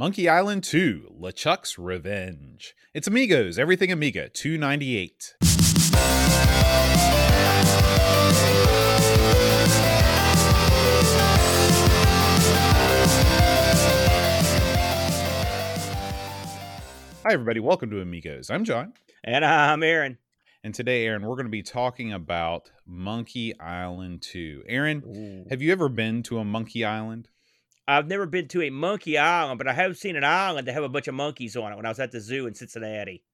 Monkey Island 2, LeChuck's Revenge. It's Amigos, Everything Amiga 298. Hi everybody, welcome to Amigos. I'm John. And I'm Aaron. And today, Aaron, we're going to be talking about Monkey Island 2. Aaron, have you ever been to a monkey island? I've never been to a monkey island, but I have seen an island that have a bunch of monkeys on it when I was at the zoo in Cincinnati.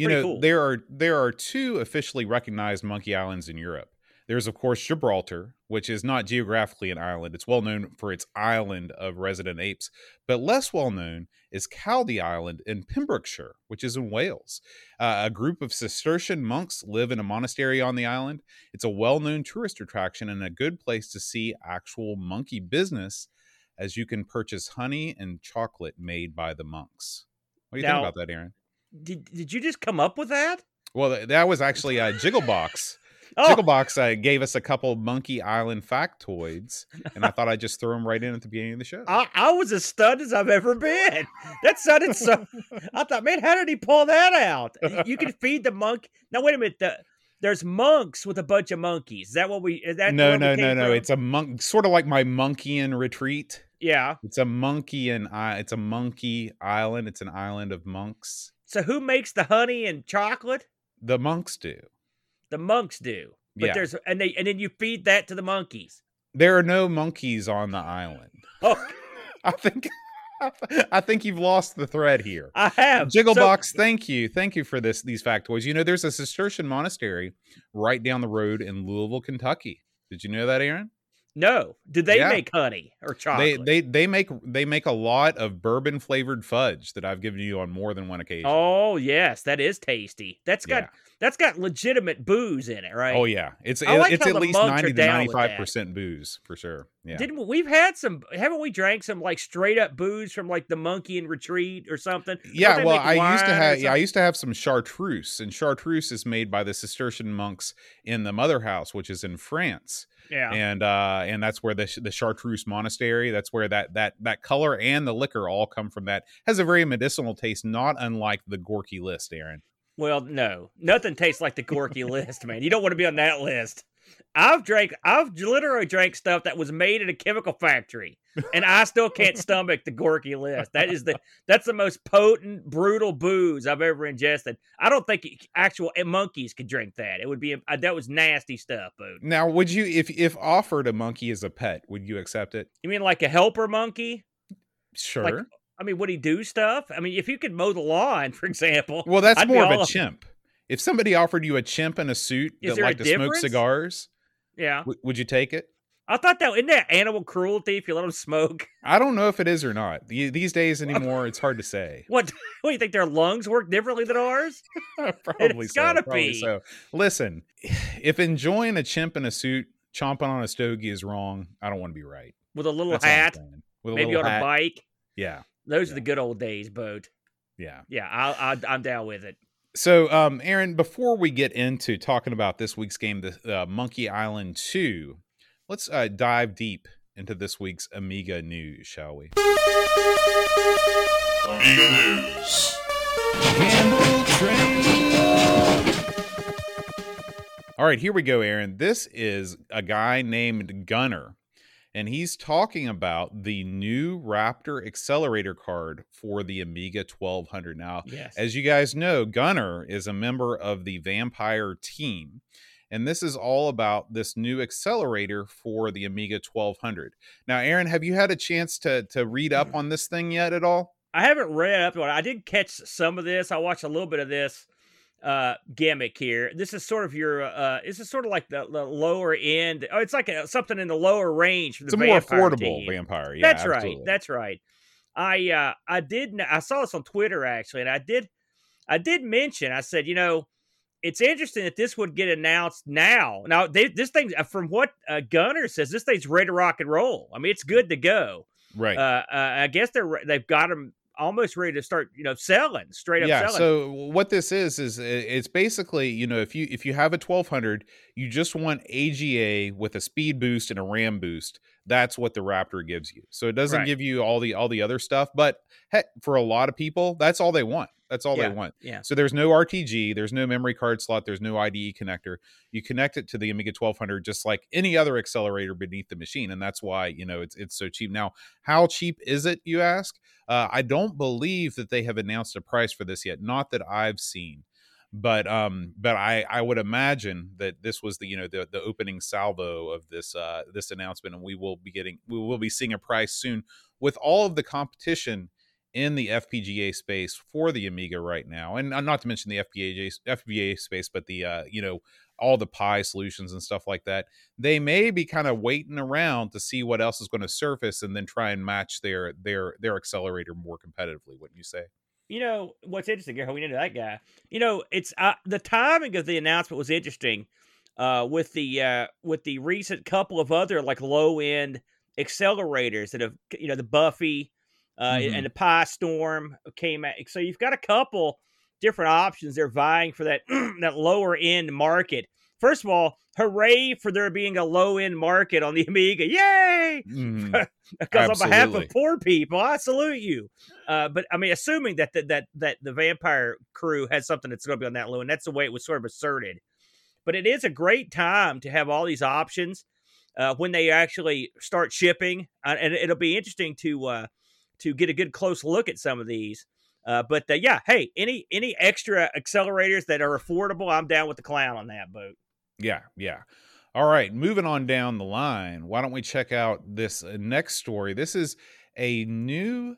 Pretty cool. there are two officially recognized monkey islands in Europe. There's, of course, Gibraltar, which is not geographically an island. It's well known for its island of resident apes, but less well known is Cowley Island in Pembrokeshire, which is in Wales. A group of Cistercian monks live in a monastery on the island. It's a well-known tourist attraction and a good place to see actual monkey business, as you can purchase honey and chocolate made by the monks. What do you think about that, Aaron? Did you just come up with that? Well, that was actually Jigglebox. Oh. Jigglebox gave us a couple Monkey Island factoids, and I thought I'd just throw them right in at the beginning of the show. I was as stunned as I've ever been. That sounded so... I thought, man, how did he pull that out? You can feed the monk... Now, wait a minute. There's monks with a bunch of monkeys. Is that what we... Is that No. It's a monk... Sort of like my Monkeyan retreat. Yeah. It's a Monkeyan... It's a monkey island. It's an island of monks. So who makes the honey and chocolate? The monks do. The monks do, but yeah. and then you feed that to the monkeys. There are no monkeys on the island. Oh. I think you've lost the thread here. I have. Jigglebox, thank you for these factoids. You know, there's a Cistercian monastery right down the road in Louisville, Kentucky. Did you know that, Aaron? No. Did they make honey or chocolate? They make a lot of bourbon flavored fudge that I've given you on more than one occasion. Oh yes, that is tasty. That's got legitimate booze in it, right? Oh yeah, it's at least 90 to 95% booze for sure. Yeah. Haven't we drank some like straight up booze from like the Monkey and Retreat or something? Yeah, well, I used to have some chartreuse, and chartreuse is made by the Cistercian monks in the mother house, which is in France. Yeah, and that's where the chartreuse monastery. That's where that color and the liquor all come from. That has a very medicinal taste, not unlike the Gorky list, Aaron. Well, no, nothing tastes like the Gorky list, man. You don't want to be on that list. I've literally drank stuff that was made at a chemical factory, and I still can't stomach the Gorky list. That's the most potent, brutal booze I've ever ingested. I don't think actual monkeys could drink that. It would be that was nasty stuff, dude. Now, would you, if offered a monkey as a pet, would you accept it? You mean like a helper monkey? Sure. Would he do stuff? If you could mow the lawn, for example. Well, that's more of a chimp. If somebody offered you a chimp in a suit that liked to smoke cigars, yeah, would you take it? I thought isn't that animal cruelty if you let them smoke? I don't know if it is or not. These days anymore, it's hard to say. What do you think? Their lungs work differently than ours? Probably it's so. Gotta probably be. So. Listen, if enjoying a chimp in a suit, chomping on a stogie is wrong, I don't want to be right. With a little hat, maybe on a bike. Yeah. Those are the good old days, Boat. Yeah. Yeah, I'm down with it. So, Aaron, before we get into talking about this week's game, the Monkey Island 2, let's dive deep into this week's Amiga news, shall we? Amiga news. All right, here we go, Aaron. This is a guy named Gunner, and he's talking about the new Raptor accelerator card for the Amiga 1200. Now, yes, as you guys know, Gunner is a member of the Vampire team, and this is all about this new accelerator for the Amiga 1200. Now, Aaron, have you had a chance to read up on this thing yet at all? I haven't read up on it. I did catch some of this. I watched a little bit of this gimmick here. This is sort of your this is sort of like the lower end. Oh, it's like something in the lower range for the Vampire. It's a more affordable team. Vampire. Yeah, that's absolutely right. That's right. I saw this on Twitter actually, and I did mention. I said, you know, it's interesting that this would get announced now. Now this thing, from what Gunner says, this thing's ready to rock and roll. I mean, it's good to go. Right. I guess they've got them almost ready to start, selling straight up. Yeah. Selling. So what this is it's basically, if you have a 1200, you just want AGA with a speed boost and a RAM boost. that's what the Raptor gives you. So it doesn't give you all the other stuff, but heck, for a lot of people, that's all they want. That's all they want. Yeah. So there's no RTG, there's no memory card slot, there's no IDE connector. You connect it to the Amiga 1200 just like any other accelerator beneath the machine, and that's why, you know, it's so cheap. Now, how cheap is it, you ask? I don't believe that they have announced a price for this yet, not that I've seen. But I would imagine that this was the, you know, the opening salvo of this this announcement, and we will be seeing a price soon. With all of the competition in the FPGA space for the Amiga right now, and not to mention the FPGA space, but the you know, all the Pi solutions and stuff like that, they may be kind of waiting around to see what else is going to surface, and then try and match their accelerator more competitively. Wouldn't you say? You know, what's interesting, how we know that guy, you know, it's the timing of the announcement was interesting with the recent couple of other like low end accelerators that have, you know, the Buffy and the Pi Storm came out. So you've got a couple different options. They're vying for that, that lower end market. First of all, hooray for there being a low end market on the Amiga. Yay! Because on behalf of poor people, I salute you. But I mean, assuming that the Vampire crew has something that's going to be on that low, and that's the way it was sort of asserted. But it is a great time to have all these options when they actually start shipping, and it'll be interesting to get a good close look at some of these. But yeah, hey, any extra accelerators that are affordable, I'm down with the clown on that boat. Yeah, yeah. All right, moving on down the line, why don't we check out this next story? This is a new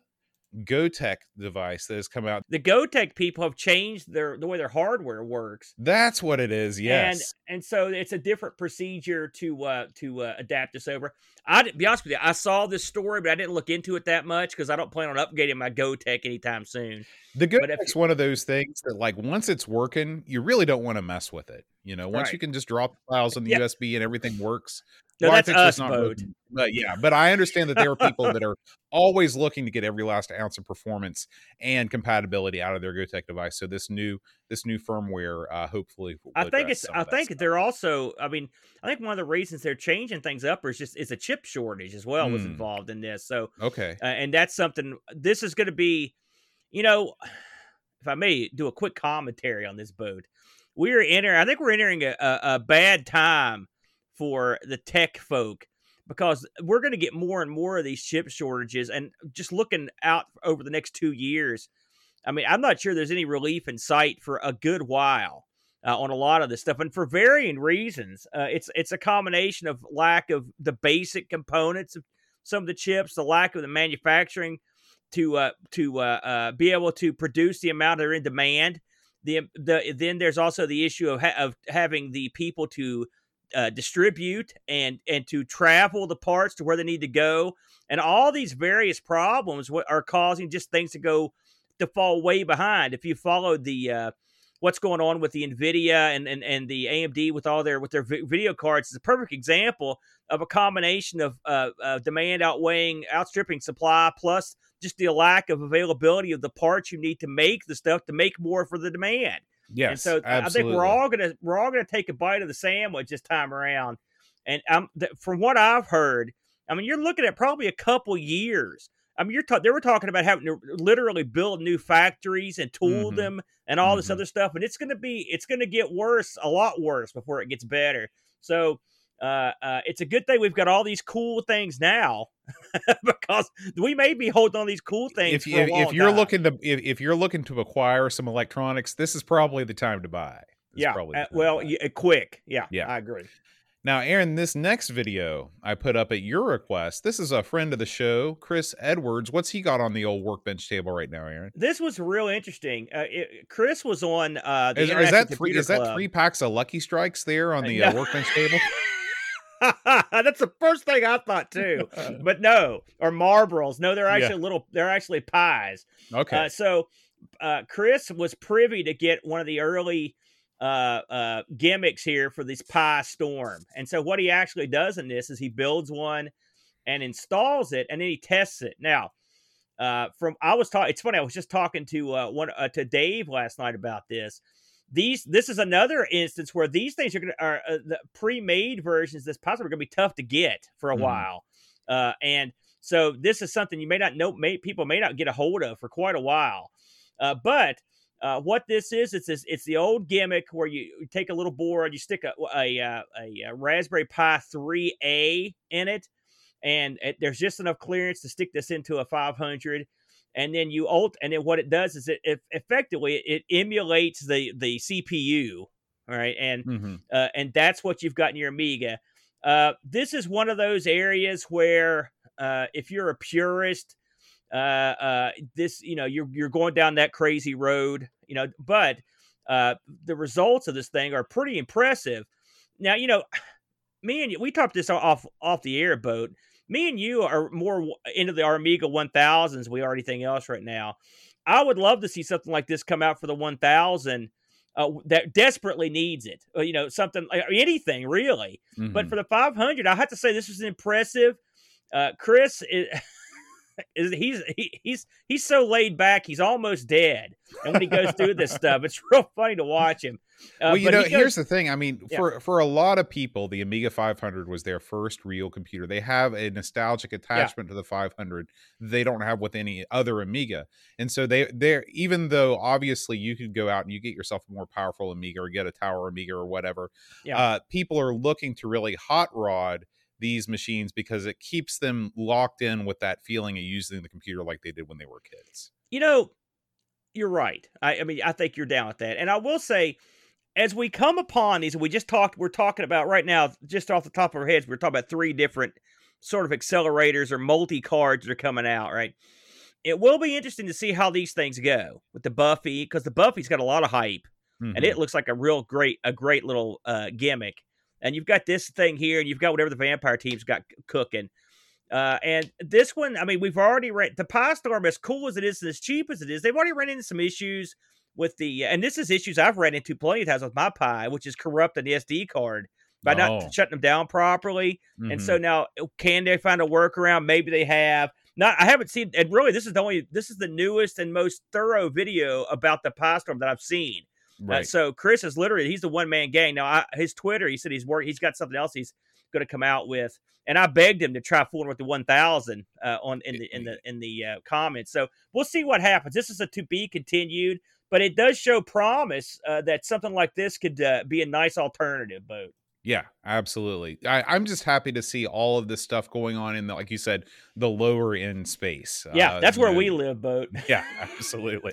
GoTech device that has come out. The GoTech people have changed the way their hardware works. That's what it is, yes. And so it's a different procedure to adapt this over. To be honest with you, I saw this story, but I didn't look into it that much because I don't plan on upgrading my GoTech anytime soon. The GoTech's one of those things that, like, once it's working, you really don't want to mess with it. You know, once you can just drop the files on the USB and everything works. No, that's us, mode. But yeah, but I understand that there are people that are always looking to get every last ounce of performance and compatibility out of their GoTech device. So this new firmware, hopefully, will I think they're also. I mean, I think one of the reasons they're changing things up is just a chip shortage as well was involved in this. So and that's something. This is going to be, you know, if I may do a quick commentary on this boat, I think we're entering a bad time for the tech folk, because we're going to get more and more of these chip shortages. And just looking out over the next 2 years, I mean, I'm not sure there's any relief in sight for a good while on a lot of this stuff. And for varying reasons, it's a combination of lack of the basic components of some of the chips, the lack of the manufacturing to be able to produce the amount that are in demand. Then there's also the issue of having the people to distribute and to travel the parts to where they need to go, and all these various problems are causing just things to fall way behind. If you follow the what's going on with the NVIDIA and the AMD with all their video cards, it's a perfect example of a combination of demand outstripping supply, plus just the lack of availability of the parts you need to make the stuff to make more for the demand. Yes, and so absolutely. I think we're all gonna take a bite of the sandwich this time around, and from what I've heard, I mean, you're looking at probably a couple years. I mean, they were talking about having to literally build new factories and tool them and all this other stuff, and it's gonna get worse, a lot worse, before it gets better. So it's a good thing we've got all these cool things now, because we may be holding on these cool things for a long time. If you're looking to acquire some electronics, this is probably the time to buy. Quick. Yeah, I agree. Now, Aaron, this next video I put up at your request. This is a friend of the show, Chris Edwards. What's he got on the old workbench table right now, Aaron? This was real interesting. Chris was on the Is that three packs of Lucky Strikes there on the workbench table? That's the first thing I thought too, but no, or Marlboros. No, they're actually they're actually pies. Okay. So Chris was privy to get one of the early gimmicks here for this Pi Storm. And so what he actually does in this is he builds one and installs it, and then he tests it. Now, it's funny. I was just talking to Dave last night about this. This is another instance where these things are the pre-made versions that's possibly going to be tough to get for a while. And so this is something you may not know, people may not get a hold of for quite a while. But what this is, it's the old gimmick where you take a little board, you stick a Raspberry Pi 3A in it, and there's just enough clearance to stick this into a 500. And then you and then what it does is it effectively it emulates the CPU. All right. And, and that's what you've got in your Amiga. This is one of those areas where, if you're a purist, this, you know, you're going down that crazy road, you know, but, the results of this thing are pretty impressive. Now, you know, me and you, we talked this off the airboat. Me and you are more into the Amiga 1000s. We are anything else right now. I would love to see something like this come out for the 1000 that desperately needs it. Or, you know, something like anything really. Mm-hmm. But for the 500, I have to say this was impressive. Chris is he's so laid back. He's almost dead. And when he goes through this stuff, it's real funny to watch him. Well, you know, here's the thing. I mean, for a lot of people, the Amiga 500 was their first real computer. They have a nostalgic attachment to the 500. They don't have with any other Amiga. And so they're, even though obviously you could go out and you get yourself a more powerful Amiga or get a Tower Amiga or whatever, people are looking to really hot rod these machines because it keeps them locked in with that feeling of using the computer like they did when they were kids. You know, you're right. I mean, I think you're down with that. And I will say, as we come upon these, we're talking about right now, just off the top of our heads, we're talking about three different sort of accelerators or multi-cards that are coming out, right? It will be interesting to see how these things go with the Buffy, because the Buffy's got a lot of hype, and it looks like a great little gimmick. And you've got this thing here, and you've got whatever the Vampire team's got cooking. And this one, I mean, we've already ran the Pi Storm, as cool as it is and as cheap as it is, they've already ran into some issues with the, and this is issues I've ran into plenty of times with my Pi, which is corrupting the SD card by not shutting them down properly. Mm-hmm. And so now, can they find a workaround? Maybe they have. I haven't seen, and really this is the newest and most thorough video about the Pi Storm that I've seen. Right. So Chris is he's the one man gang. Now his Twitter, he said he's got something else he's going to come out with. And I begged him to try fooling with the 1000 in the comments. So we'll see what happens. This is a to be continued, but it does show promise that something like this could be a nice alternative boat. Yeah, absolutely. I'm just happy to see all of this stuff going on in the, like you said, the lower end space. Yeah, that's where we live, boat. Yeah, absolutely.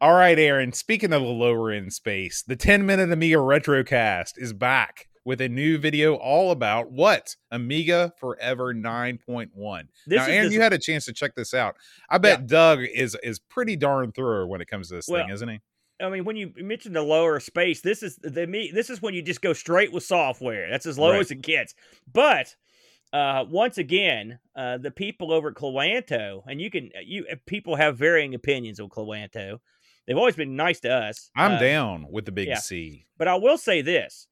All right, Aaron, speaking of the lower end space, the 10-minute Amiga Retrocast is back with a new video all about what? Amiga Forever 9.1. Now, Aaron, you had a chance to check this out. I bet Doug is pretty darn thorough when it comes to this thing, isn't he? I mean, when you mentioned the lower space, this is when you just go straight with software. That's as low as it gets. But once again, the people over at Cloanto, and people have varying opinions on Cloanto. They've always been nice to us. I'm down with the big C. But I will say this: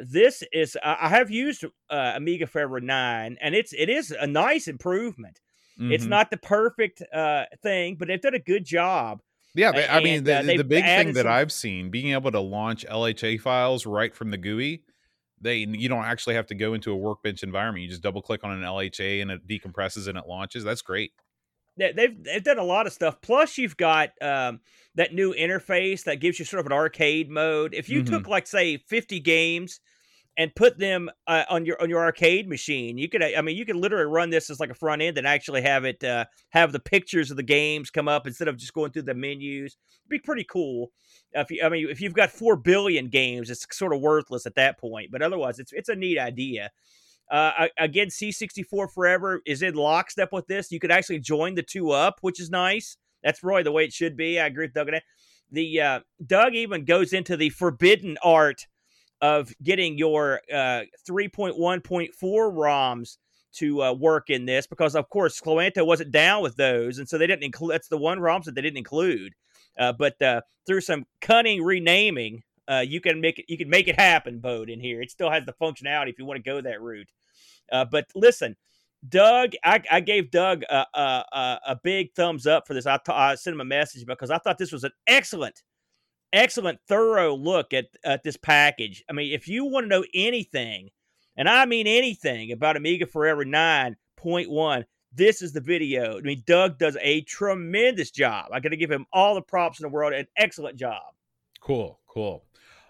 this is I have used Amiga Forever 9, and it is a nice improvement. Mm-hmm. It's not the perfect thing, but they've done a good job. Yeah, I mean, the big thing that I've seen, being able to launch LHA files right from the GUI, you don't actually have to go into a workbench environment. You just double-click on an LHA, and it decompresses, and it launches. That's great. They've done a lot of stuff. Plus, you've got that new interface that gives you sort of an arcade mode. If you took, like, say, 50 games and put them on your arcade machine, you could literally run this as like a front end and actually have it have the pictures of the games come up instead of just going through the menus. It'd be pretty cool. If you've got 4 billion games, it's sort of worthless at that point. But otherwise, it's a neat idea. Again, C64 Forever is in lockstep with this. You could actually join the two up, which is nice. That's really the way it should be. I agree with Doug on that. The Doug even goes into the forbidden art of getting your 3.1.4 ROMs to work in this, because of course Cloanto wasn't down with those, and so they didn't include. That's the one ROMs that they didn't include. But through some cunning renaming, you can make it happen. Bode in here, it still has the functionality if you want to go that route. But listen, Doug, I gave Doug a big thumbs up for this. I sent him a message because I thought this was an excellent, thorough look at this package. I mean, if you want to know anything and I mean anything about Amiga Forever 9.1, this is the video. I mean, Doug does a tremendous job. I got to give him all the props in the world. An excellent job. Cool, cool.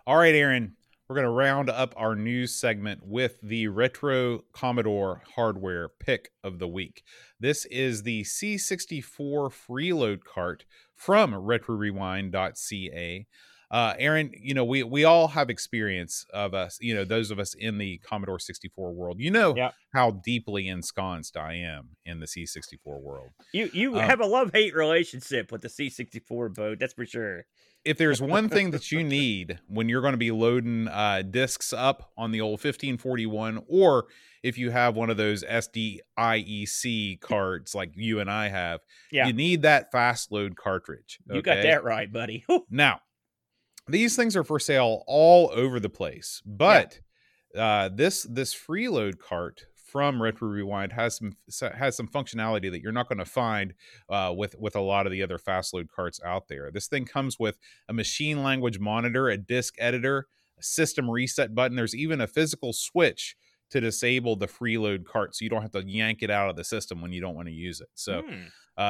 All right, Aaron, we're going to round up our news segment with the Retro Commodore hardware pick of the week. This is the C64 Freeload Cart from RetroRewind.ca. Aaron, you know, we all have experience of us, you know, those of us in the Commodore 64 world, you know, yep, how deeply ensconced I am in the C64 world. You have a love-hate relationship with the C64 boat. That's for sure. If there's one thing that you need when you're going to be loading discs up on the old 1541, or if you have one of those SDIEC carts like you and I have, yeah, you need that fast load cartridge. Okay? You got that right, buddy. Now, these things are for sale all over the place, but this freeload cart from Retro Rewind has some functionality that you're not going to find with a lot of the other fast load carts out there. This thing comes with a machine language monitor, a disk editor, a system reset button. There's even a physical switch to disable the freeload cart, so you don't have to yank it out of the system when you don't want to use it. So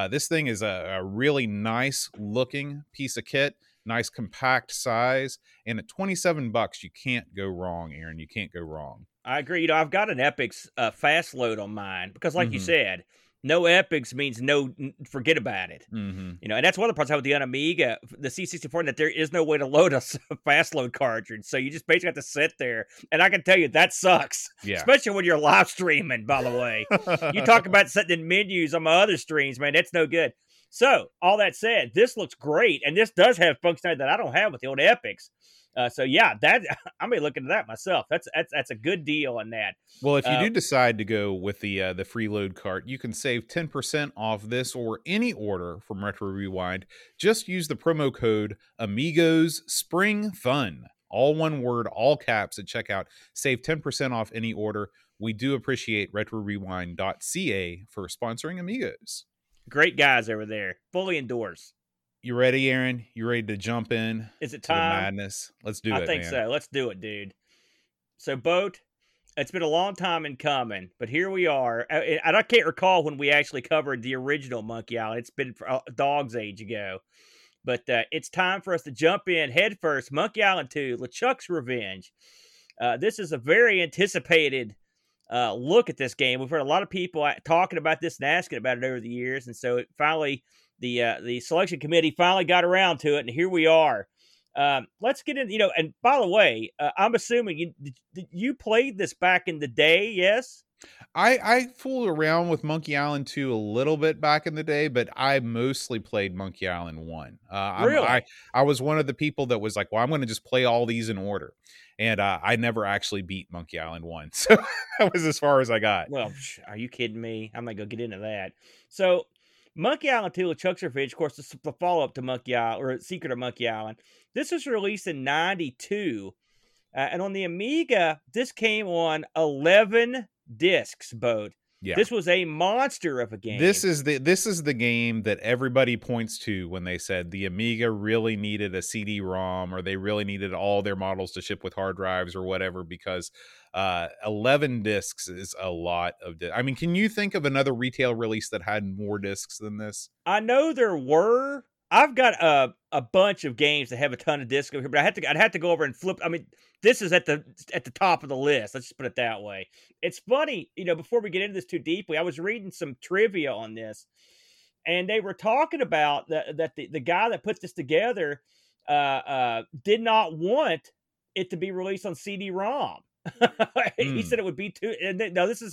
this thing is a really nice looking piece of kit. Nice compact size, and at $27, you can't go wrong, Aaron. You can't go wrong. I agree. You know, I've got an Epix fast load on mine because, like you said, no Epix means no. Forget about it. Mm-hmm. You know, and that's one of the parts with the Amiga, the C64, that there is no way to load a fast load cartridge, so you just basically have to sit there. And I can tell you that sucks, especially when you're live streaming. By the way, you talk about setting in menus on my other streams, man. That's no good. So, all that said, this looks great, and this does have functionality that I don't have with the old Epix. That I'm gonna look into that myself. That's a good deal on that. Well, if you do decide to go with the freeload cart, you can save 10% off this or any order from Retro Rewind. Just use the promo code Amigos Spring Fun, all one word, all caps at checkout. Save 10% off any order. We do appreciate RetroRewind.ca for sponsoring Amigos. Great guys over there, fully endorsed. You ready, Aaron? You ready to jump in? Is it time? To the madness. Let's do it. I think so. Let's do it, dude. So, Boat, it's been a long time in coming, but here we are. And I can't recall when we actually covered the original Monkey Island. It's been a dog's age ago. But it's time for us to jump in head first. Monkey Island 2, LeChuck's Revenge. This is a very anticipated look at this game. We've heard a lot of people talking about this and asking about it over the years, and so it finally, the selection committee finally got around to it, and here we are. Let's get in, you know, and by the way, I'm assuming you played this back in the day, yes? I fooled around with Monkey Island 2 a little bit back in the day, but I mostly played Monkey Island 1. Really? I was one of the people that was like, well, I'm going to just play all these in order. And I never actually beat Monkey Island 1. So that was as far as I got. Well, are you kidding me? I'm going to go get into that. So Monkey Island 2, LeChuck's Revenge, of course, the follow-up to Monkey Island, or Secret of Monkey Island. This was released in 92. And on the Amiga, this came on 11 discs, Boat. Yeah. This was a monster of a game. This is the game that everybody points to when they said the Amiga really needed a CD-ROM, or they really needed all their models to ship with hard drives or whatever, because 11 discs is a lot of I mean, can you think of another retail release that had more discs than this? I know there were. I've got a bunch of games that have a ton of discs over here, but I'd have to go over and flip. I mean, this is at the top of the list. Let's just put it that way. It's funny, you know, before we get into this too deeply, I was reading some trivia on this, and they were talking about that the guy that put this together did not want it to be released on CD-ROM. He said it would be too. No, this is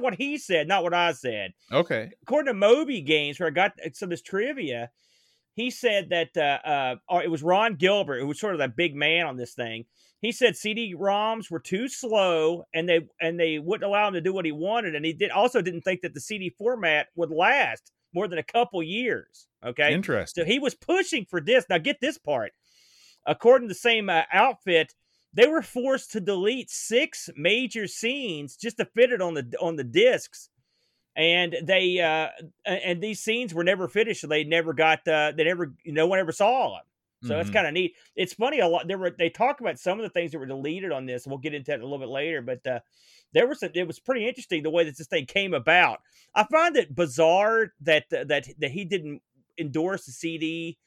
what he said, not what I said. Okay. According to Moby Games, where I got some of this trivia, he said that it was Ron Gilbert, who was sort of the big man on this thing. He said CD-ROMs were too slow, and they wouldn't allow him to do what he wanted, and he didn't think that the CD format would last more than a couple years. Okay, interesting. So he was pushing for this. Now get this part. According to the same outfit, they were forced to delete 6 major scenes just to fit it on the discs. And they and these scenes were never finished, so they never got no one ever saw them. So that's kind of neat. It's funny, a lot they talk about some of the things that were deleted on this. We'll get into it a little bit later, but there was it was pretty interesting the way that this thing came about. I find it bizarre that that he didn't endorse the CD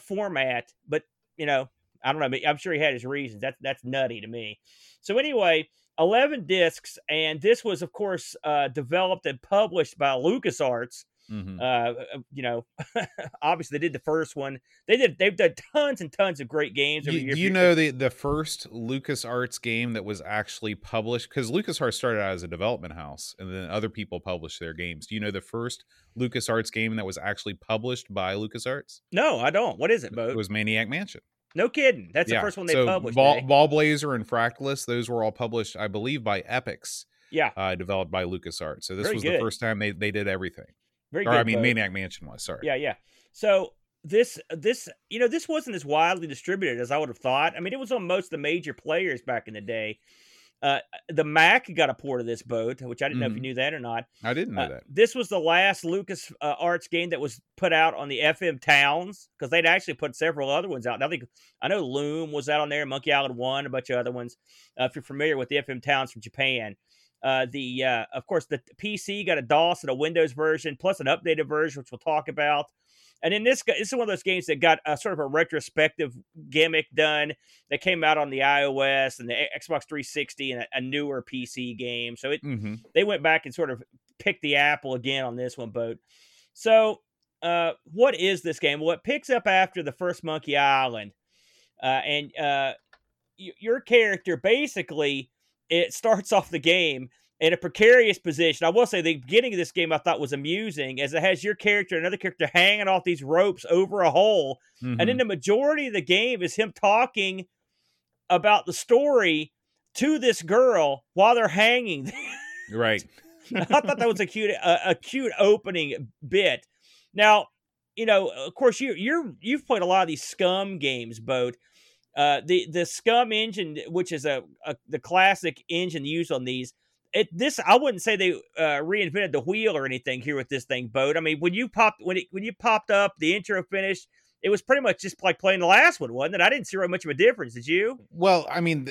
format, but you know, I don't know. I'm sure he had his reasons. That's nutty to me. So anyway, 11 discs, and this was of course developed and published by LucasArts. You know, obviously they did the first one. They've done tons and tons of great games over the years. You know, the first LucasArts game that was actually published, because LucasArts started out as a development house and then other people published their games. Do you know the first LucasArts game that was actually published by LucasArts? No, I don't. What is it, Bo? It was Maniac Mansion. No kidding. That's the first one they published. Ball Blazer and Fractalus, those were all published, I believe, by Epix. Yeah. Developed by LucasArts. So this was the first time they did everything. Maniac Mansion was, sorry. Yeah. So this, you know, this wasn't as widely distributed as I would have thought. I mean, it was on most of the major players back in the day. The Mac got a port of this, boat, which I didn't know if you knew that or not. I didn't know that. This was the last LucasArts game that was put out on the FM Towns, because they'd actually put several other ones out. I know Loom was out on there, Monkey Island 1, a bunch of other ones. If you're familiar with the FM Towns from Japan. Of course, the PC got a DOS and a Windows version, plus an updated version, which we'll talk about. And then this is one of those games that got a sort of a retrospective gimmick done that came out on the iOS and the Xbox 360 and a newer PC game. So they went back and sort of picked the apple again on this one, Boat. So what is this game? Well, it picks up after the first Monkey Island. Your character basically... It starts off the game in a precarious position. I will say the beginning of this game I thought was amusing, as it has your character, another character hanging off these ropes over a hole. And then the majority of the game is him talking about the story to this girl while they're hanging. Right. I thought that was a cute opening bit. Now, you know, of course you've played a lot of these SCUM games, Boat. The SCUM engine, which is the classic engine used on these, I wouldn't say they reinvented the wheel or anything here with this thing, Boat. I mean, when you popped up the intro finished, it was pretty much just like playing the last one, wasn't it? I didn't see really much of a difference. Did you? Well, I mean,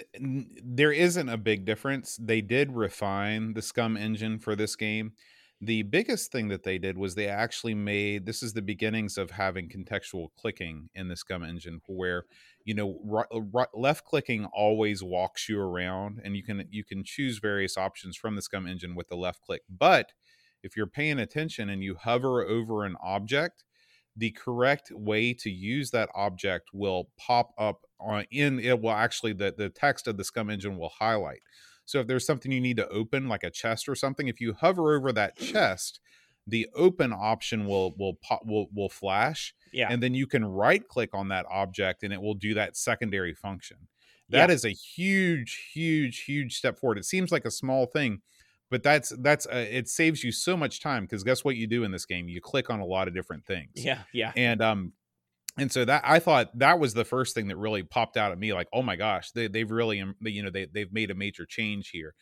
there isn't a big difference. They did refine the SCUM engine for this game. The biggest thing that they did was they actually made, this is the beginnings of having contextual clicking in the SCUM engine, where, you know, left clicking always walks you around, and you can choose various options from the SCUM engine with the left click. But if you're paying attention and you hover over an object, the correct way to use that object will pop up the text of the SCUM engine will highlight. So if there's something you need to open, like a chest or something, if you hover over that chest, the open option will flash. Yeah. And then you can right click on that object and it will do that secondary function. That is a huge, huge, huge step forward. It seems like a small thing, but it saves you so much time, because guess what you do in this game? You click on a lot of different things. Yeah. Yeah. And so that, I thought that was the first thing that really popped out at me, like, oh my gosh, they've really, you know, they've made a major change here.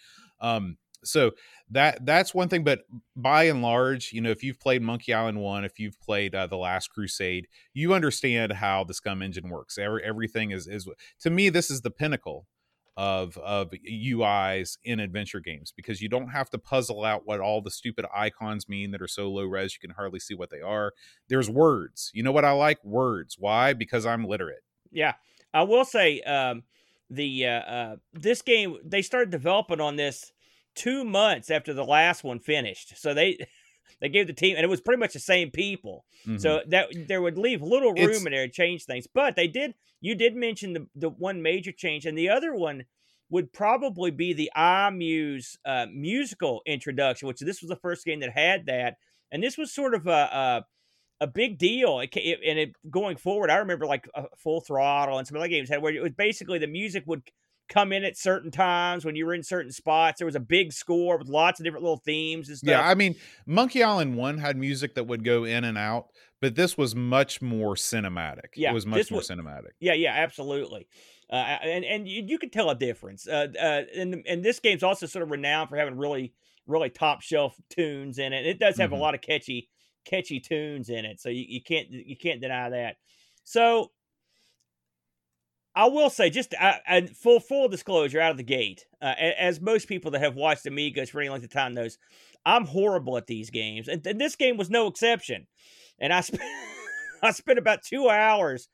So that's one thing, but by and large, you know, if you've played Monkey Island 1, if you've played The Last Crusade, you understand how the SCUM engine works. Everything is to me, this is the pinnacle of UIs in adventure games, because you don't have to puzzle out what all the stupid icons mean that are so low res you can hardly see what they are. There's words. You know what I like? Words. Why? Because I'm literate. Yeah. I will say this game, they started developing on this 2 months after the last one finished. So they gave the team, and it was pretty much the same people. So that there would leave little room in there to change things. But they did. You did mention the one major change, and the other one would probably be the iMuse musical introduction, which this was the first game that had that, and this was sort of a big deal. Going forward, I remember like Full Throttle and some other games had where it was basically the music would come in at certain times when you were in certain spots. There was a big score with lots of different little themes and stuff. Yeah, I mean, Monkey Island 1 had music that would go in and out, but this was much more cinematic. Yeah, it was much more cinematic. Yeah, absolutely. And you could tell a difference. And this game's also sort of renowned for having really, really top shelf tunes in it. It does have a lot of catchy tunes in it, so you can't deny that. So I will say, just and full disclosure out of the gate, as most people that have watched Amigos for any length of time knows, I'm horrible at these games, and this game was no exception. And I spent about 2 hours.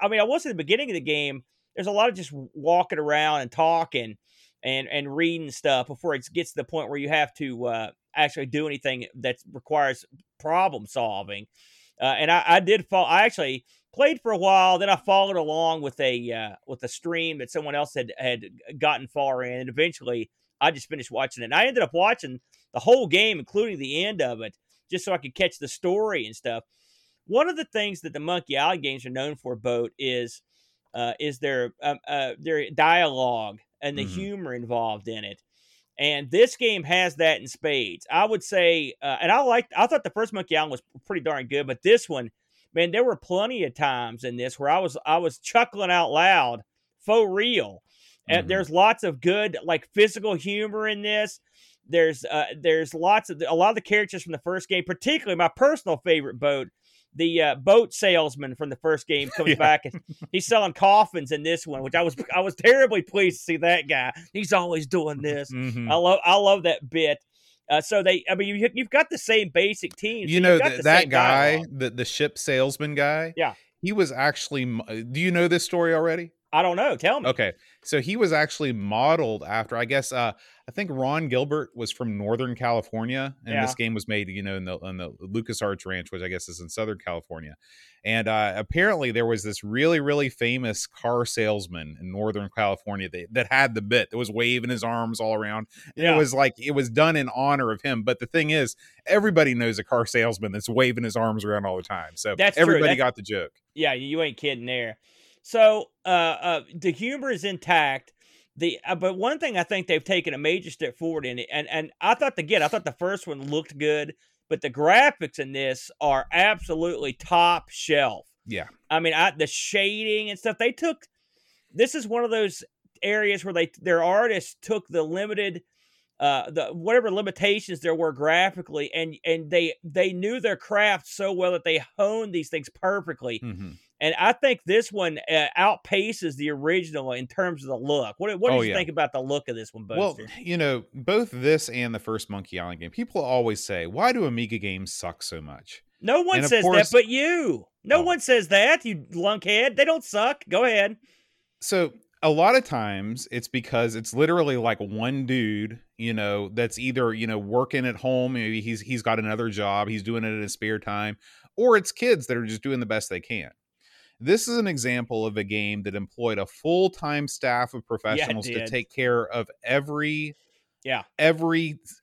I mean, I was at the beginning of the game. There's a lot of just walking around and talking and reading stuff before it gets to the point where you have to actually do anything that requires problem solving. I actually played for a while, then I followed along with a stream that someone else had gotten far in, and eventually I just finished watching it. And I ended up watching the whole game, including the end of it, just so I could catch the story and stuff. One of the things that the Monkey Island games are known for, Boat, is their dialogue and the humor involved in it. And this game has that in spades. I would say, I thought the first Monkey Island was pretty darn good, but this one, man, there were plenty of times in this where I was chuckling out loud, for real. And there's lots of good, like, physical humor in this. There's a lot of the characters from the first game, particularly my personal favorite, Boat, the boat salesman from the first game comes back, and he's selling coffins in this one, which I was terribly pleased to see that guy. He's always doing this. I love that bit. You've got the same basic team. You know, that guy, the ship salesman guy. Yeah, he was actually. Do you know this story already? I don't know. Tell me. Okay, so he was actually modeled after, I guess, I think Ron Gilbert was from Northern California, and this game was made, in the LucasArts Ranch, which I guess is in Southern California. And apparently, there was this really, really famous car salesman in Northern California that had the bit that was waving his arms all around. Yeah. It was done in honor of him. But the thing is, everybody knows a car salesman that's waving his arms around all the time. So that's everybody got the joke. Yeah, you ain't kidding there. So the humor is intact. But one thing I think they've taken a major step forward in it, and I thought the first one looked good, but the graphics in this are absolutely top shelf. Yeah, I mean, the shading and stuff they took. This is one of those areas where their artists took the limited, whatever limitations there were graphically, and they knew their craft so well that they honed these things perfectly. And I think this one outpaces the original in terms of the look. What do you think about the look of this one, Buster? Well, both this and the first Monkey Island game, people always say, why do Amiga games suck so much? No one says that but you. No one says that, you lunkhead. They don't suck. Go ahead. So a lot of times it's because it's literally like one dude, that's either, working at home. Maybe he's got another job. He's doing it in his spare time. Or it's kids that are just doing the best they can. This is an example of a game that employed a full-time staff of professionals to take care of every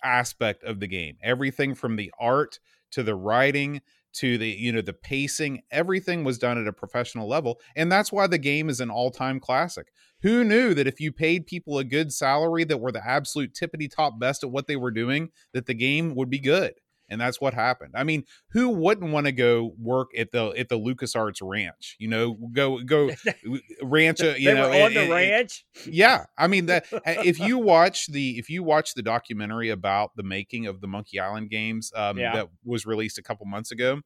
aspect of the game. Everything from the art to the writing to the, the pacing, everything was done at a professional level. And that's why the game is an all-time classic. Who knew that if you paid people a good salary that were the absolute tippity-top best at what they were doing, that the game would be good? And that's what happened. I mean, who wouldn't want to go work at the LucasArts Ranch? Go ranch. They were on the ranch. Yeah, I mean that. if you watch the documentary about the making of the Monkey Island games that was released a couple months ago,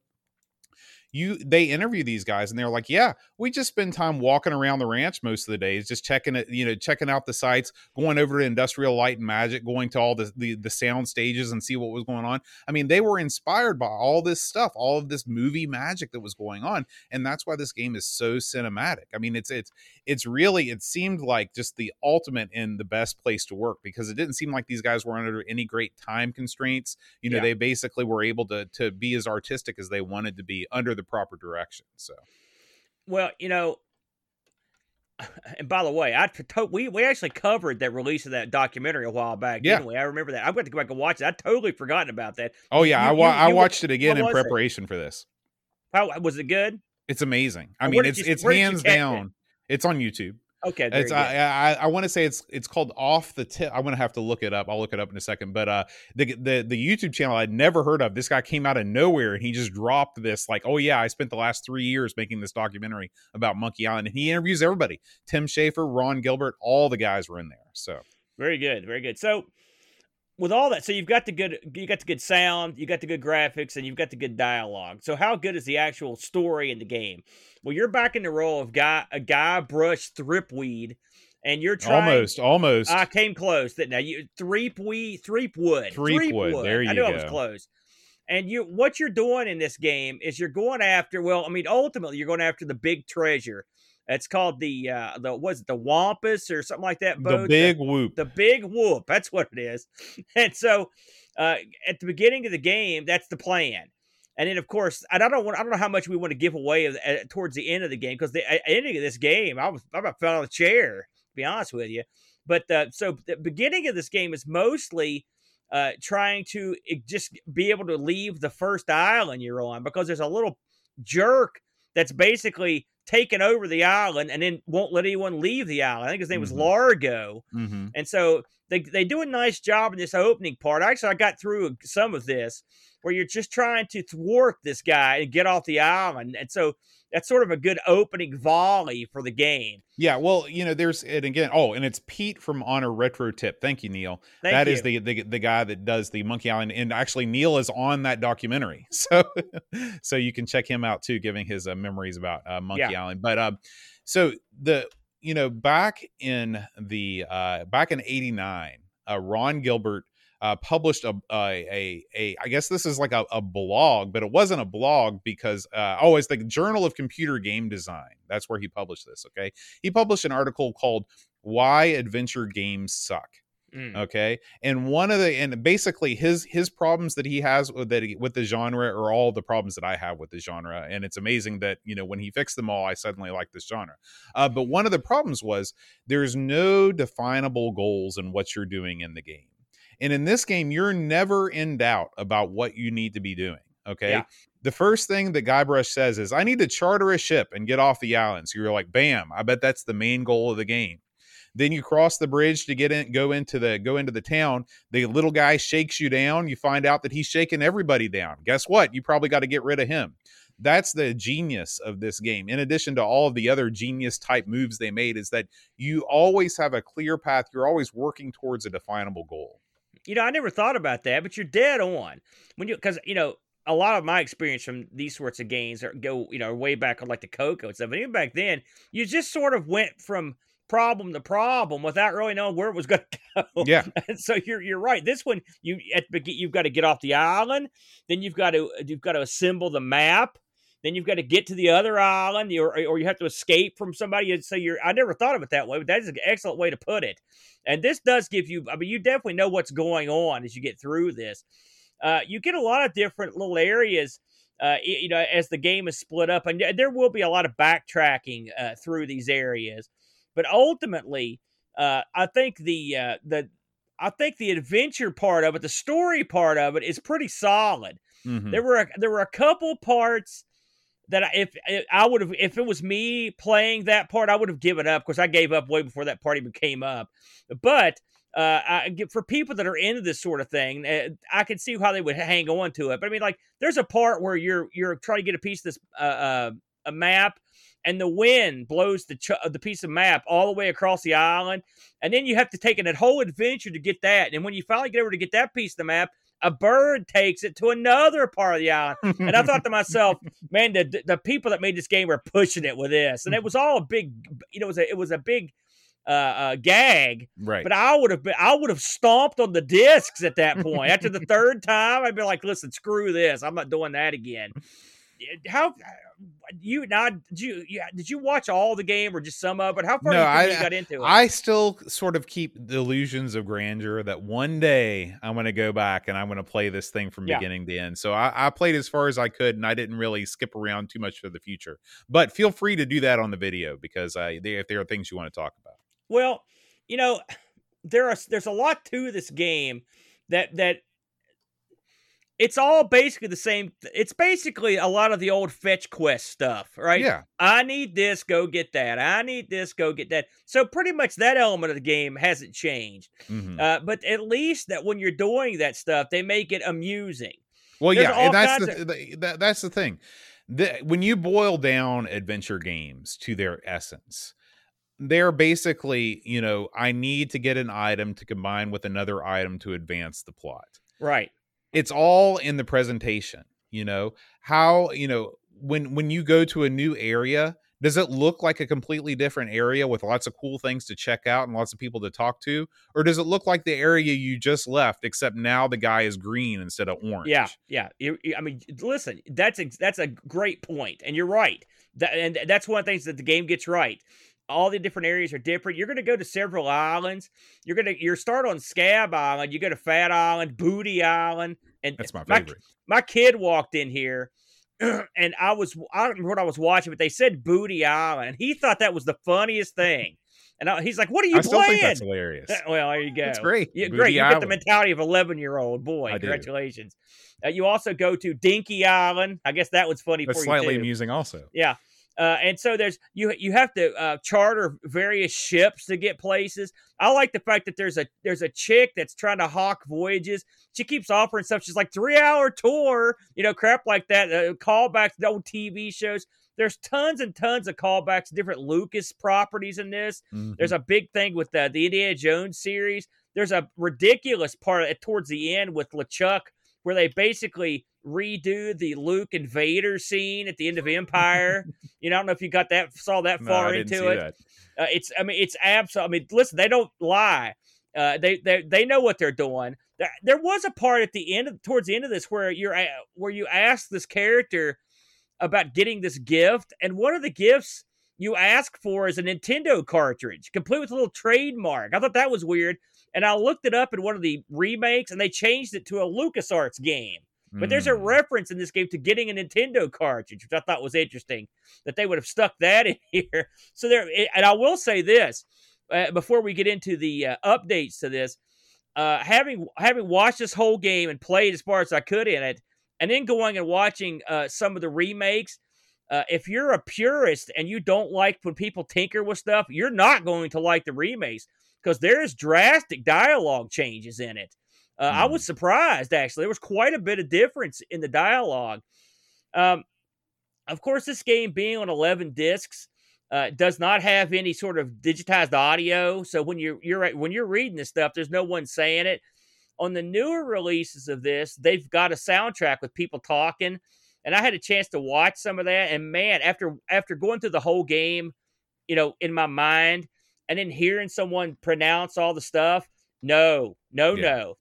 they interview these guys and they're like, yeah, we just spend time walking around the ranch most of the days, just checking it, checking out the sites, going over to Industrial Light and Magic, going to all the sound stages and see what was going on. I mean, they were inspired by all this stuff, all of this movie magic that was going on. And that's why this game is so cinematic. I mean, it seemed like just the ultimate in the best place to work, because it didn't seem like these guys were under any great time constraints. They basically were able to be as artistic as they wanted to be under the proper direction. So, well, and by the way, we actually covered that release of that documentary a while back, didn't we? I remember that. I've got to go back and watch it. I totally forgotten about that. Oh yeah, I watched it again in preparation for this. How was it? Good. It's amazing. I mean, it's hands down. It's on YouTube. Okay, it's, I want to say it's called Off the Tip. I'm going to have to look it up. I'll look it up in a second. But the YouTube channel I'd never heard of. This guy came out of nowhere and he just dropped this like, oh yeah, I spent the last 3 years making this documentary about Monkey Island. And he interviews everybody. Tim Schafer, Ron Gilbert, all the guys were in there. So very good. So with all that, so you got the good sound, you got the good graphics, and you've got the good dialogue. So how good is the actual story in the game? Well, you're back in the role of Guybrush Thripwood, and you're trying almost. I came close. That now you Thripwood. There you go. I knew I was close. And you, what you're doing in this game is you're going after. Well, I mean, ultimately, you're going after the big treasure. It's called the Wampus or something like that. Boat? The Big Whoop. The Big Whoop. That's what it is. And so, at the beginning of the game, that's the plan. And then, of course, I don't know how much we want to give away towards the end of the game, because the ending of this game, I about fell out of the chair, to be honest with you. But so the beginning of this game is mostly trying to just be able to leave the first island you're on, because there's a little jerk that's basically taken over the island and then won't let anyone leave the island. I think his name was Largo. Mm-hmm. And so they do a nice job in this opening part. Actually, I got through some of this where you're just trying to thwart this guy and get off the island. And so that's sort of a good opening volley for the game. Yeah, well, you know, there's, and again, and it's Pete from Honor Retro Tip. Thank you, Neil. That is the guy that does the Monkey Island, and actually Neil is on that documentary, so you can check him out too, giving his memories about Monkey Island. But so back in '89, Ron Gilbert published a I guess this is like a blog, but it wasn't a blog because it's the Journal of Computer Game Design. That's where he published this. Okay, he published an article called "Why Adventure Games Suck." Okay, and basically his problems that he has with the genre are all the problems that I have with the genre, and it's amazing that when he fixed them all, I suddenly like this genre. But one of the problems was there's no definable goals in what you're doing in the game. And in this game, you're never in doubt about what you need to be doing, okay? Yeah. The first thing that Guybrush says is, I need to charter a ship and get off the island. So you're like, bam, I bet that's the main goal of the game. Then you cross the bridge to go into the town. The little guy shakes you down. You find out that he's shaking everybody down. Guess what? You probably got to get rid of him. That's the genius of this game. In addition to all of the other genius type moves they made, is that you always have a clear path. You're always working towards a definable goal. I never thought about that, but you're dead on. Because a lot of my experience from these sorts of games go way back on like the Coco and stuff. And even back then, you just sort of went from problem to problem without really knowing where it was going to go. Yeah. And so you're right. This one, you've got to get off the island, then you've got to assemble the map, then you've got to get to the other island, or you have to escape from somebody. So I never thought of it that way, but that is an excellent way to put it. And this does give you, you definitely know what's going on as you get through this. You get a lot of different little areas, as the game is split up. And there will be a lot of backtracking through these areas. But ultimately, I think the adventure part of it, the story part of it, is pretty solid. Mm-hmm. There were a couple parts that if it was me playing that part, I would have given up. Of course, I gave up way before that part even came up. But for people that are into this sort of thing, I can see how they would hang on to it. But I mean, like, there's a part where you're trying to get a piece of this a map, and the wind blows the piece of map all the way across the island, and then you have to take that whole adventure to get that. And when you finally get over to get that piece of the map, a bird takes it to another part of the island. And I thought to myself, man, the people that made this game were pushing it with this. And it was all a big, it was a big gag. Right. But I would have stomped on the discs at that point. After the third time, I'd be like, listen, screw this. I'm not doing that again. Did you watch all the game or just some of it? How far you got into it? I still sort of keep delusions of grandeur that one day I'm going to go back and I'm going to play this thing from beginning to end. So I played as far as I could, and I didn't really skip around too much for the future. But feel free to do that on the video, because if there are things you want to talk about. Well, there's a lot to this game that. It's all basically the same. It's basically a lot of the old fetch quest stuff, right? Yeah. I need this, go get that. I need this, go get that. So pretty much that element of the game hasn't changed. Mm-hmm. But at least that when you're doing that stuff, they make it amusing. Well, and that's the thing. When you boil down adventure games to their essence, they're basically, you know, I need to get an item to combine with another item to advance the plot. Right. It's all in the presentation, you know, how, you know, when you go to a new area, does it look like a completely different area with lots of cool things to check out and lots of people to talk to? Or does it look like the area you just left, except now the guy is green instead of orange? Yeah. Yeah. I mean, listen, that's a great point. And you're right. And that's one of the things that the game gets right. All the different areas are different. You're going to go to several islands. You're going to start on Scab Island. You go to Fat Island, Booty Island, and that's my favorite. My kid walked in here, and I don't remember what I was watching, but they said Booty Island, and he thought that was the funniest thing. And he's like, "What are you playing?" I still think that's hilarious. Well, there you go. It's great. Great. You get the mentality of an 11-year-old boy. I Congratulations. You also go to Dinky Island. I guess that was funny. That's for you slightly too. Amusing, also. Yeah. And so there's you have to charter various ships to get places. I like the fact that there's a chick that's trying to hawk voyages. She keeps offering stuff. She's like 3-hour tour, you know, crap like that. Callbacks to old TV shows. There's tons and tons of callbacks to different Lucas properties in this. Mm-hmm. There's a big thing with the Indiana Jones series. There's a ridiculous part towards the end with LeChuck where they basically redo the Luke and Vader scene at the end of Empire. You know, I don't know if you got that, saw that far into it. It's absolute. I mean, listen, they don't lie. They know what they're doing. There was a part at the end of, towards the end of this where you ask this character about getting this gift, and one of the gifts you ask for is a Nintendo cartridge, complete with a little trademark. I thought that was weird, and I looked it up in one of the remakes, and they changed it to a LucasArts game. But there's a reference in this game to getting a Nintendo cartridge, which I thought was interesting, that they would have stuck that in here. So there, and I will say this, before we get into the updates to this, having watched this whole game and played as far as I could in it, and then going and watching some of the remakes, if you're a purist and you don't like when people tinker with stuff, you're not going to like the remakes because there is drastic dialogue changes in it. I was surprised, actually. There was quite a bit of difference in the dialogue. Of course, this game being on 11 discs does not have any sort of digitized audio. So when you're reading this stuff, there's no one saying it. On the newer releases of this, they've got a soundtrack with people talking, and I had a chance to watch some of that. And man, after going through the whole game, you know, in my mind, and then hearing someone pronounce all the stuff. No.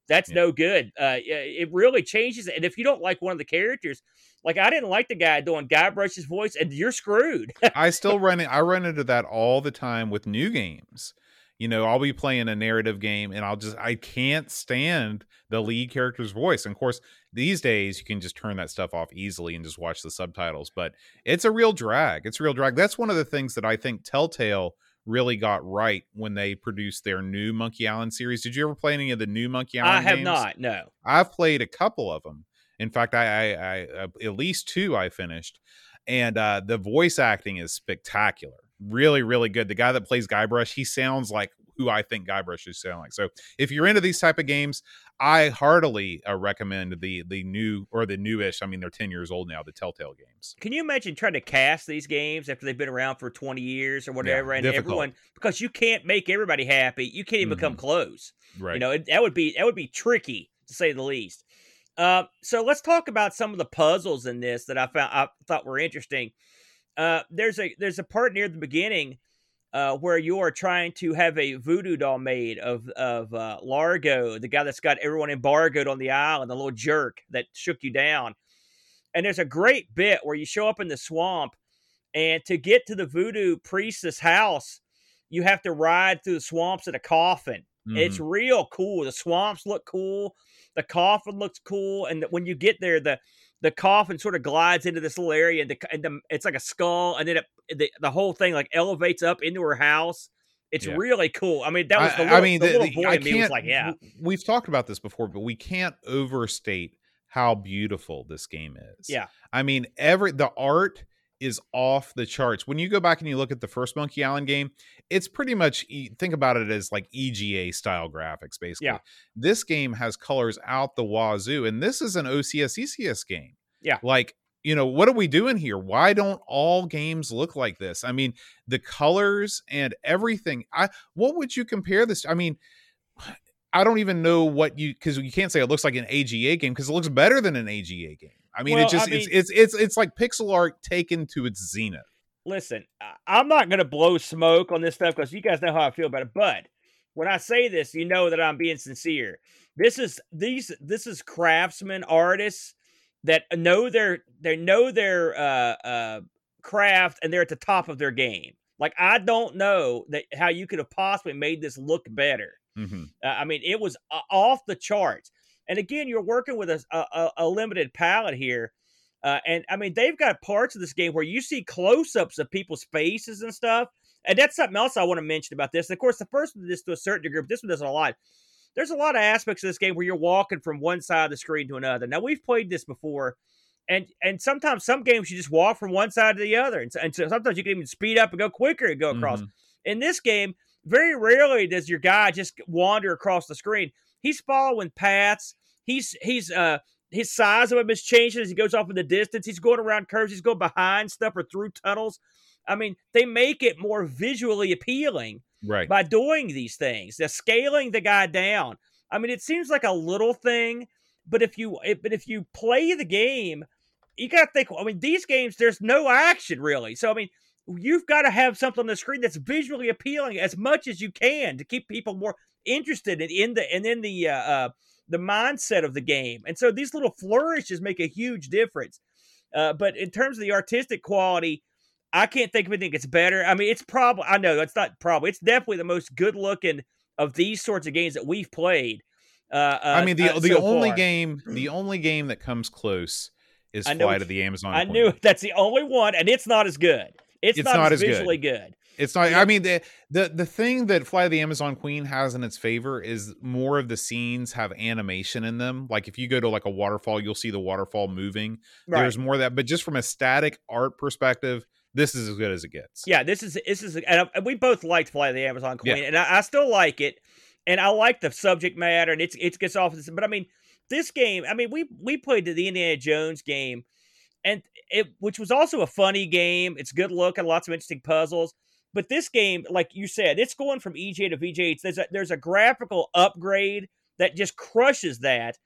That's no good. It really changes it. And if you don't like one of the characters, like I didn't like the guy doing Guybrush's voice, and you're screwed. I run into that all the time with new games. You know, I'll be playing a narrative game, and I can't stand the lead character's voice. And of course, these days you can just turn that stuff off easily and just watch the subtitles. But it's a real drag. That's one of the things that I think Telltale really got right when they produced their new Monkey Island series. Did you ever play any of the new Monkey Island games? I have not, no. I've played a couple of them. In fact, I at least two I finished. And the voice acting is spectacular. Really, really good. The guy that plays Guybrush, he sounds like who I think Guybrush should sound like. So if you're into these type of games, I heartily recommend the newish, I mean, they're 10 years old now, the Telltale games. Can you imagine trying to cast these games after they've been around for 20 years or whatever? Yeah, and difficult. Everyone, because you can't make everybody happy. You can't even come close. Right. You know, that would be tricky, to say the least. So let's talk about some of the puzzles in this that I thought were interesting. There's a part near the beginning where you are trying to have a voodoo doll made of Largo, the guy that's got everyone embargoed on the island, the little jerk that shook you down. And there's a great bit where you show up in the swamp, and to get to the voodoo priestess house, you have to ride through the swamps in a coffin. Mm-hmm. It's real cool. The swamps look cool. The coffin looks cool. And when you get there, the coffin sort of glides into this little area, and it's like a skull, and then the whole thing like elevates up into her house. It's really cool. I mean, that was the little boy in me was like, yeah. We've talked about this before, but we can't overstate how beautiful this game is. Yeah, I mean, the art is off the charts. When you go back and you look at the first Monkey Island game, it's pretty much, think about it as like EGA style graphics, basically. Yeah. This game has colors out the wazoo, and this is an OCS ECS game. Yeah. Like you know, what are we doing here? Why don't all games look like this? I mean, the colors and everything. What would you compare this to? I mean, I don't even know what you, because you can't say it looks like an AGA game because it looks better than an AGA game. I mean, well, it's like pixel art taken to its zenith. Listen, I'm not going to blow smoke on this stuff because you guys know how I feel about it. But when I say this, you know that I'm being sincere. This is craftsmen, artists that know their craft, and they're at the top of their game. Like, I don't know how you could have possibly made this look better. Mm-hmm. I mean, it was off the charts. And again, you're working with a limited palette here. And I mean, they've got parts of this game where you see close-ups of people's faces and stuff. And that's something else I want to mention about this. And of course, the first one did this to a certain degree, but this one doesn't a lot. There's a lot of aspects of this game where you're walking from one side of the screen to another. Now, we've played this before, and sometimes some games you just walk from one side to the other. And so sometimes you can even speed up and go quicker and go across. Mm-hmm. In this game, very rarely does your guy just wander across the screen. He's following paths. His size of him is changing as he goes off in the distance. He's going around curves. He's going behind stuff or through tunnels. I mean, they make it more visually appealing by doing these things. They're scaling the guy down. I mean, it seems like a little thing, but if you play the game, you got to think, I mean, these games, there's no action really. So, I mean, you've got to have something on the screen that's visually appealing as much as you can to keep people more interested in the mindset of the game. And so these little flourishes make a huge difference. But in terms of the artistic quality, I can't think of anything that's better. I mean, it's definitely the most good looking of these sorts of games that we've played. I mean, the only game that comes close is Flight of the Amazon. I knew that's the only one, and it's not as good. It's not as visually good. It's not. I mean, the thing that Flight of the Amazon Queen has in its favor is more of the scenes have animation in them. Like, if you go to like a waterfall, you'll see the waterfall moving. Right. There's more of that, but just from a static art perspective, this is as good as it gets. Yeah, this is, and we both liked Flight of the Amazon Queen, and I still like it, and I like the subject matter, and it gets off. But I mean, this game, I mean, we played the Indiana Jones game, and which was also a funny game. It's good looking, lots of interesting puzzles. But this game, like you said, it's going from EJ to VJ. There's a graphical upgrade that just crushes that.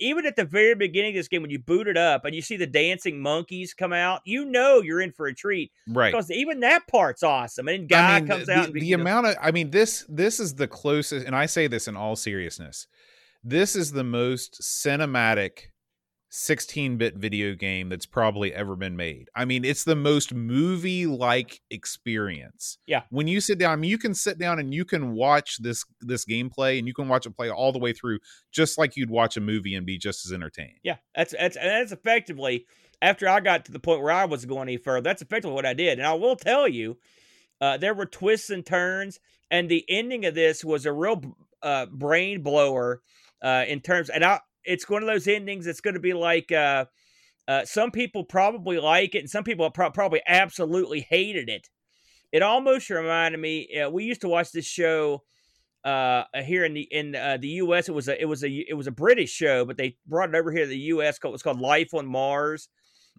Even at the very beginning of this game, when you boot it up and you see the dancing monkeys come out, you know you're in for a treat. Right. Because even that part's awesome. And then Guy comes out. The amount of, I mean, this is the closest, and I say this in all seriousness, this is the most cinematic 16-bit video game that's probably ever been made. I mean, it's the most movie-like experience. Yeah. When you sit down, I mean, you can sit down and you can watch this gameplay, and you can watch it play all the way through, just like you'd watch a movie and be just as entertained. Yeah, that's effectively, after I got to the point where I wasn't going any further, that's effectively what I did. And I will tell you, there were twists and turns, and the ending of this was a real brain blower in terms, and it's one of those endings that's going to be like, some people probably like it, and some people probably absolutely hated it. It almost reminded me, we used to watch this show here in the U.S. It was a British show, but they brought it over here to the U.S. It was called Life on Mars,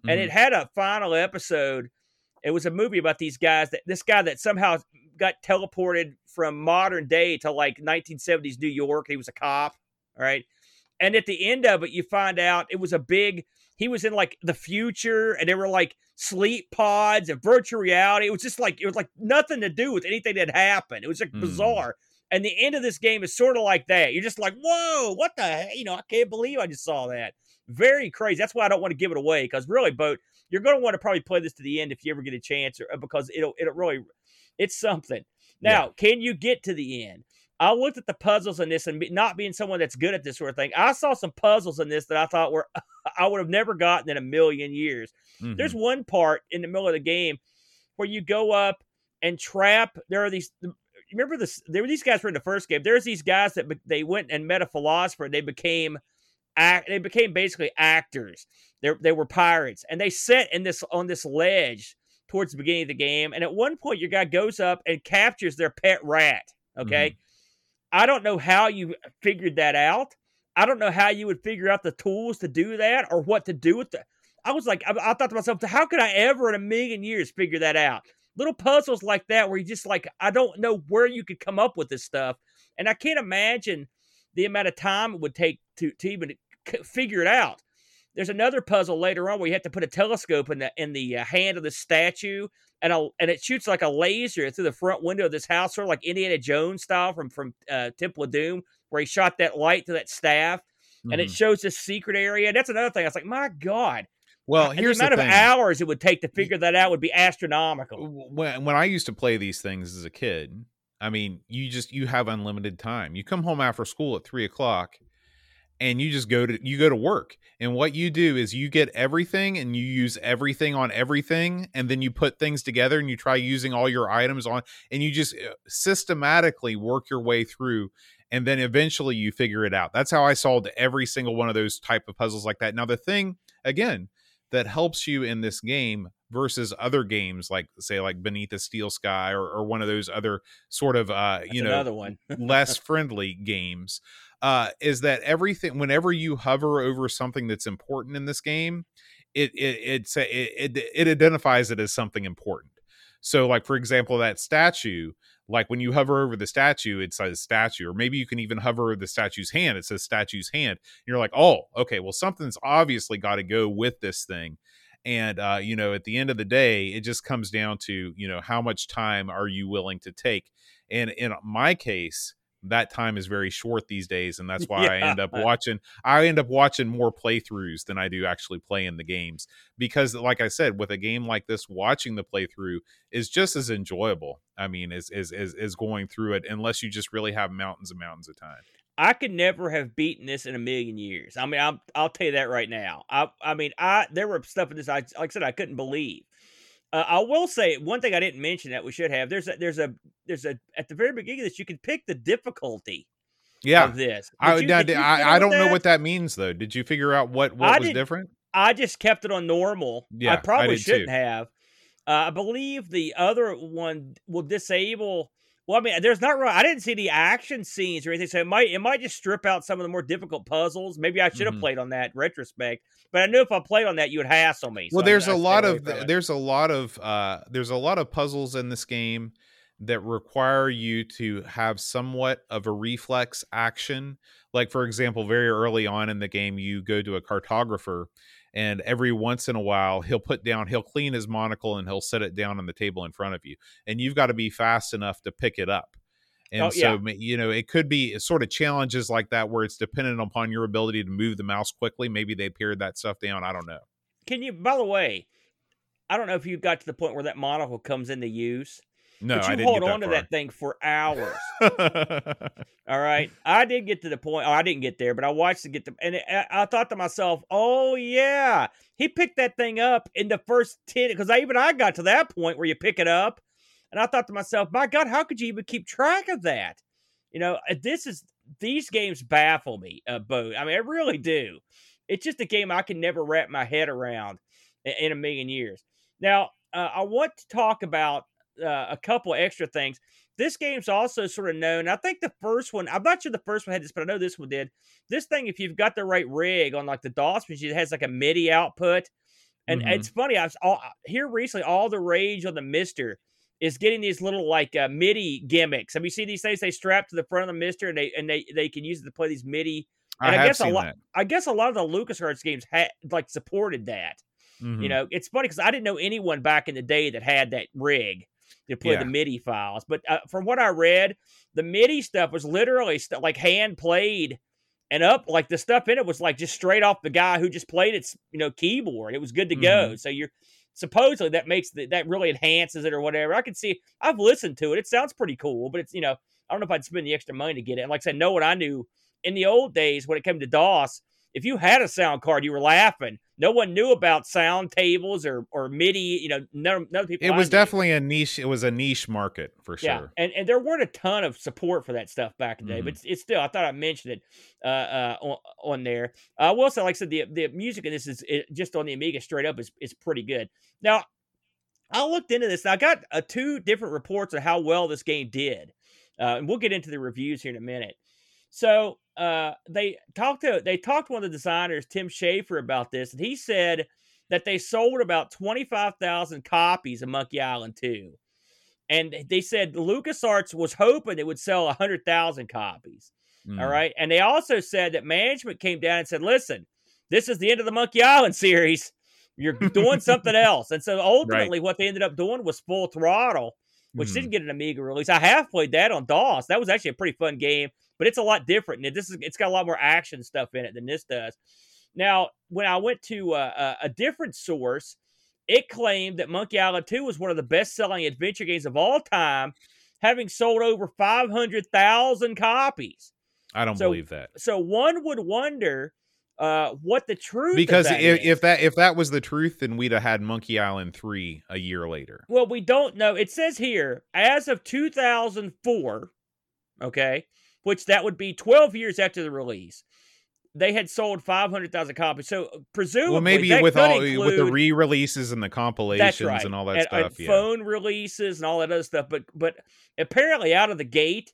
and it had a final episode. It was a movie about these guys, this guy that somehow got teleported from modern day to like 1970s New York. He was a cop, all right. And at the end of it, you find out he was in like the future, and there were like sleep pods and virtual reality. It was like nothing to do with anything that happened. It was like bizarre. And the end of this game is sort of like that. You're just like, whoa, what the heck? You know, I can't believe I just saw that. Very crazy. That's why I don't want to give it away, because really, Boat, you're going to want to probably play this to the end if you ever get a chance, or because it'll really, it's something. Now, can you get to the end? I looked at the puzzles in this, and not being someone that's good at this sort of thing, I saw some puzzles in this that I thought I would have never gotten in a million years. Mm-hmm. There's one part in the middle of the game where you go up and trap. There were these guys were in the first game. There's these guys that they went and met a philosopher, and they became basically actors. They were pirates, and they sat on this ledge towards the beginning of the game. And at one point, your guy goes up and captures their pet rat. Okay. Mm-hmm. I don't know how you figured that out. I don't know how you would figure out the tools to do that, or what to do with the. I was like, I thought to myself, how could I ever in a million years figure that out? Little puzzles like that where you just like, I don't know where you could come up with this stuff. And I can't imagine the amount of time it would take to even figure it out. There's another puzzle later on where you have to put a telescope in the hand of the statue, and it shoots like a laser through the front window of this house, sort of like Indiana Jones style from Temple of Doom, where he shot that light through that staff, and it shows this secret area. And that's another thing. I was like, my God. Well, here's the amount of hours it would take to figure that out would be astronomical. When I used to play these things as a kid, I mean, you have unlimited time. You come home after school at 3:00. And you just go to work. And what you do is you get everything and you use everything on everything. And then you put things together and you try using all your items on, and you just systematically work your way through. And then eventually you figure it out. That's how I solved every single one of those type of puzzles like that. Now, the thing, again, that helps you in this game versus other games like Beneath a Steel Sky or one of those other sort of, another one less friendly games. Is that everything? Whenever you hover over something that's important in this game, it identifies it as something important. So, like for example, that statue. Like when you hover over the statue, it says statue, or maybe you can even hover over the statue's hand. It says statue's hand. And you're like, oh, okay, well, something's obviously got to go with this thing. And at the end of the day, it just comes down to how much time are you willing to take. And in my case, that time is very short these days, and that's why I end up watching more playthroughs than I do actually playing the games, because like I said, with a game like this, watching the playthrough is just as enjoyable, I mean, as going through it, unless you just really have mountains and mountains of time. I could never have beaten this in a million years. I mean, I'll tell you that right now. I mean, there were stuff in this I couldn't believe. I will say one thing I didn't mention that we should have. There's a at the very beginning of this, you can pick the difficulty. Yeah. Of this. I don't know what that means though. Did you figure out what was different? I just kept it on normal. Yeah, I probably shouldn't have. I believe the other one will disable. Well, I mean, there's not really. I didn't see the action scenes or anything, so it might just strip out some of the more difficult puzzles. Maybe I should have played on that in retrospect, but I knew if I played on that, you would hassle me. Well, so there's a lot of puzzles in this game that require you to have somewhat of a reflex action. Like for example, very early on in the game, you go to a cartographer, and every once in a while, he'll clean his monocle and he'll set it down on the table in front of you. And you've got to be fast enough to pick it up. And it could be sort of challenges like that where it's dependent upon your ability to move the mouse quickly. Maybe they pared that stuff down. I don't know. By the way, I don't know if you got to the point where that monocle comes into use. No, but I didn't get that far. You hold on to that thing for hours. All right. I did get to the point. Oh, I didn't get there, but I watched it get to. And I thought to myself, oh, yeah. He picked that thing up in the first 10. Because I got to that point where you pick it up. And I thought to myself, my God, how could you even keep track of that? These games baffle me, Bo. I mean, I really do. It's just a game I can never wrap my head around in a million years. Now, I want to talk about a couple extra things. This game's also sort of known. I think the first one, I'm not sure the first one had this, but I know this one did. This thing, if you've got the right rig on like the DOS machine, it has like a MIDI output. And it's funny. Recently, all the rage on the Mister is getting these little like MIDI gimmicks. Have you seen these things? They strap to the front of the Mister and they can use it to play these MIDI. And I guess a lot of the LucasArts games had like supported that. Mm-hmm. It's funny because I didn't know anyone back in the day that had that rig to play the MIDI files. But from what I read, the MIDI stuff was literally like hand played, and up like the stuff in it was like just straight off the guy who just played its keyboard. It was good to go. So you're supposedly that makes that really enhances it or whatever. I can see, I've listened to it. It sounds pretty cool, but it's, I don't know if I'd spend the extra money to get it. And like I said, no one I knew in the old days when it came to DOS, if you had a sound card, you were laughing. No one knew about sound tables or MIDI. None people. It was definitely a niche. It was a niche market for sure. Yeah, and there weren't a ton of support for that stuff back in the day. But it's still, I thought I mentioned it on there. I will say, like I said, the music in this is just on the Amiga straight up is pretty good. Now, I looked into this. And I got two different reports of how well this game did, and we'll get into the reviews here in a minute. So they talked to one of the designers, Tim Schaefer, about this, and he said that they sold about 25,000 copies of Monkey Island 2. And they said LucasArts was hoping it would sell 100,000 copies. Mm. All right. And they also said that management came down and said, listen, this is the end of the Monkey Island series. You're doing something else. And so ultimately what they ended up doing was Full Throttle, which didn't get an Amiga release. I have played that on DOS. That was actually a pretty fun game, but it's a lot different. And it's got a lot more action stuff in it than this does. Now, when I went to a different source, it claimed that Monkey Island 2 was one of the best-selling adventure games of all time, having sold over 500,000 copies. I don't believe that. So one would wonder what the truth because if that was the truth, then we'd have had Monkey Island 3 a year later. Well, we don't know. It says here, as of 2004, okay, which that would be 12 years after the release, they had sold 500,000 copies. So presumably, well, maybe that with all include, with the re-releases and the compilations and all that stuff, and phone releases and all that other stuff. But apparently, out of the gate,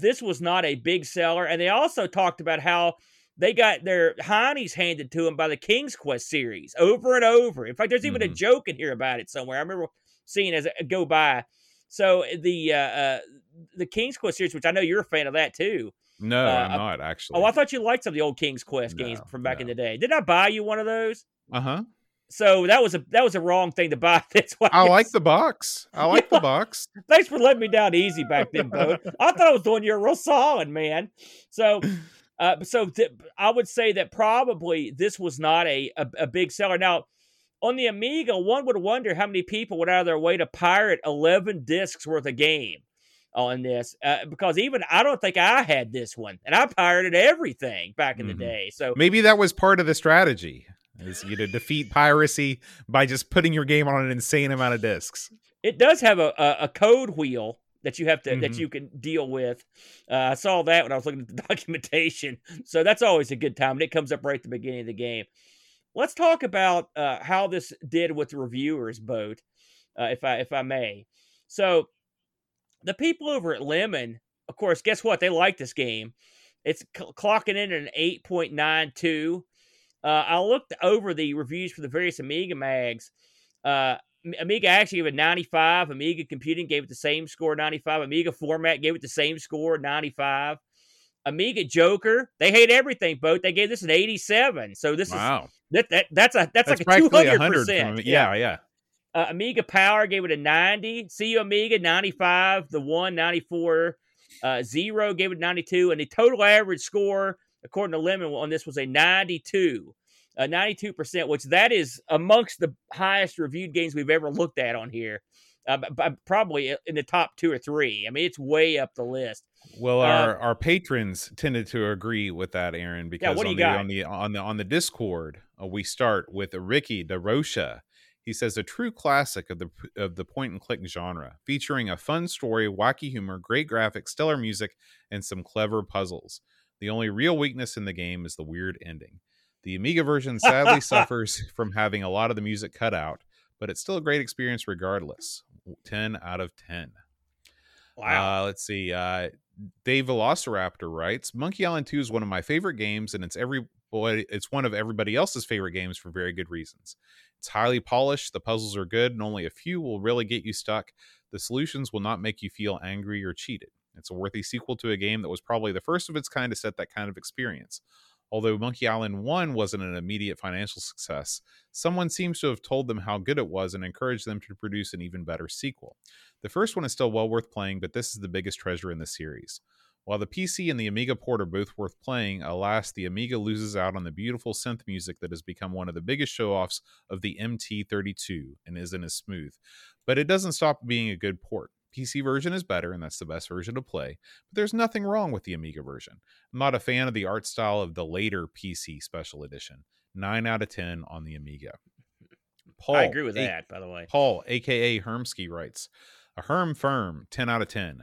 this was not a big seller. And they also talked about how they got their heinies handed to them by the King's Quest series over and over. In fact, there's even a joke in here about it somewhere. I remember seeing as it go by. So the King's Quest series, which I know you're a fan of that too. No, I'm not, actually. Oh, I thought you liked some of the old King's Quest games from back in the day. Didn't I buy you one of those? Uh-huh. So that was a wrong thing to buy. That's why I like the box. I like the box. Thanks for letting me down easy back then, Bo. I thought I was doing you real solid, man. So I would say that probably this was not a big seller. Now, on the Amiga, one would wonder how many people went out of their way to pirate 11 discs worth of game on this, because even I don't think I had this one, and I pirated everything back in the day. So maybe that was part of the strategy, is you to defeat piracy by just putting your game on an insane amount of discs. It does have a code wheel that you have to that you can deal with. I saw that when I was looking at the documentation, so that's always a good time, and it comes up right at the beginning of the game. Let's talk about how this did with the reviewers, Boat, if I may. So the people over at Lemon, of course, guess what? They like this game. It's clocking in at an 8.92. I looked over the reviews for the various Amiga mags. Amiga actually gave it 95. Amiga Computing gave it the same score, 95. Amiga Format gave it the same score, 95. Amiga Joker, they hate everything, Boat. They gave this an 87. So this is that's like a 200%. Yeah. Amiga Power gave it a 90. CU Amiga, 95. The 1, 94. Zero gave it 92. And the total average score, according to Lemon, on this was a 92. 92%, which that is amongst the highest reviewed games we've ever looked at on here. Probably in the top 2 or 3. I mean, it's way up the list. Well, our patrons tended to agree with that, Aaron, because on the Discord, we start with Ricky DeRocha. He says, a true classic of the point-and-click genre, featuring a fun story, wacky humor, great graphics, stellar music, and some clever puzzles. The only real weakness in the game is the weird ending. The Amiga version sadly suffers from having a lot of the music cut out, but it's still a great experience regardless. 10 out of 10. Wow. Let's see. Dave Velociraptor writes, Monkey Island 2 is one of my favorite games, and it's one of everybody else's favorite games for very good reasons. It's highly polished, the puzzles are good, and only a few will really get you stuck. The solutions will not make you feel angry or cheated. It's a worthy sequel to a game that was probably the first of its kind to set that kind of experience. Although Monkey Island 1 wasn't an immediate financial success, someone seems to have told them how good it was and encouraged them to produce an even better sequel. The first one is still well worth playing, but this is the biggest treasure in the series. While the PC and the Amiga port are both worth playing, alas, the Amiga loses out on the beautiful synth music that has become one of the biggest show-offs of the MT32 and isn't as smooth. But it doesn't stop being a good port. PC version is better, and that's the best version to play, but there's nothing wrong with the Amiga version. I'm not a fan of the art style of the later PC Special Edition. 9 out of 10 on the Amiga. Paul, I agree with that, by the way. Paul, a.k.a. Hermsky, writes, a Herm Firm, 10 out of 10.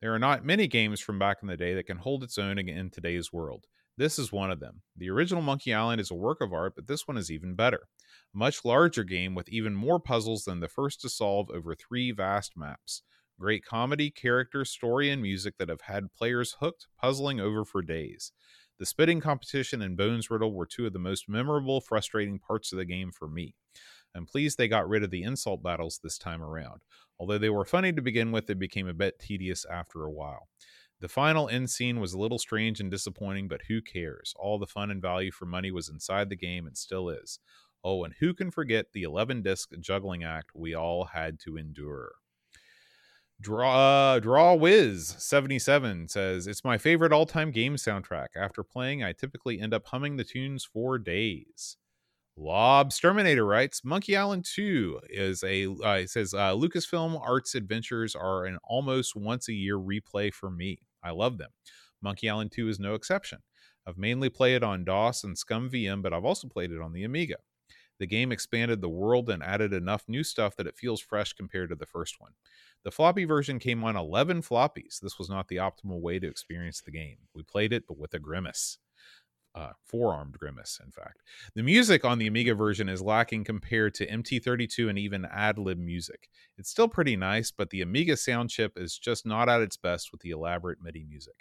There are not many games from back in the day that can hold its own in today's world. This is one of them. The original Monkey Island is a work of art, but this one is even better. A much larger game with even more puzzles than the first to solve over 3 vast maps. Great comedy, character, story, and music that have had players hooked, puzzling over for days. The spitting competition and Bones Riddle were two of the most memorable, frustrating parts of the game for me. I'm pleased they got rid of the insult battles this time around. Although they were funny to begin with, they became a bit tedious after a while. The final end scene was a little strange and disappointing, but who cares? All the fun and value for money was inside the game and still is. Oh, and who can forget the 11-disc juggling act we all had to endure? DrawWiz77 says, it's my favorite all-time game soundtrack. After playing, I typically end up humming the tunes for days. Lobsterminator writes, Monkey Island 2 is says Lucasfilm Arts Adventures are an almost once a year replay for me. I love them. Monkey Island 2 is no exception. I've mainly played it on DOS and SCUM VM, but I've also played it on the Amiga. The game expanded the world and added enough new stuff that it feels fresh compared to the first one. The floppy version came on 11 floppies. This was not the optimal way to experience the game. We played it, but with a grimace. Forearmed grimace, in fact. The music on the Amiga version is lacking compared to MT32 and even ad-lib music. It's still pretty nice, but the Amiga sound chip is just not at its best with the elaborate MIDI music.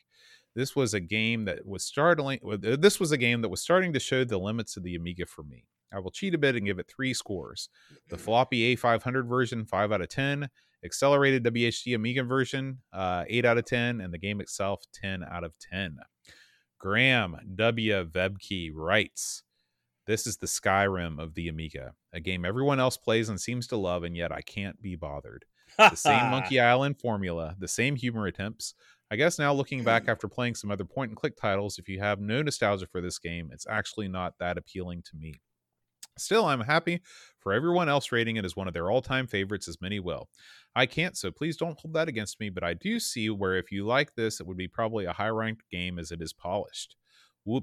This was a game that was starting to show the limits of the Amiga for me. I will cheat a bit and give it 3 scores. The floppy A500 version, 5 out of 10. Accelerated WHD Amiga version, 8 out of 10. And the game itself, 10 out of 10. Graham W. Webke writes, this is the Skyrim of the Amiga, a game everyone else plays and seems to love, and yet I can't be bothered. The same Monkey Island formula, the same humor attempts. I guess now looking back after playing some other point-and-click titles, if you have no nostalgia for this game, it's actually not that appealing to me. Still, I'm happy for everyone else rating it as one of their all-time favorites, as many will. I can't, so please don't hold that against me, but I do see where if you like this, it would be probably a high-ranked game as it is polished.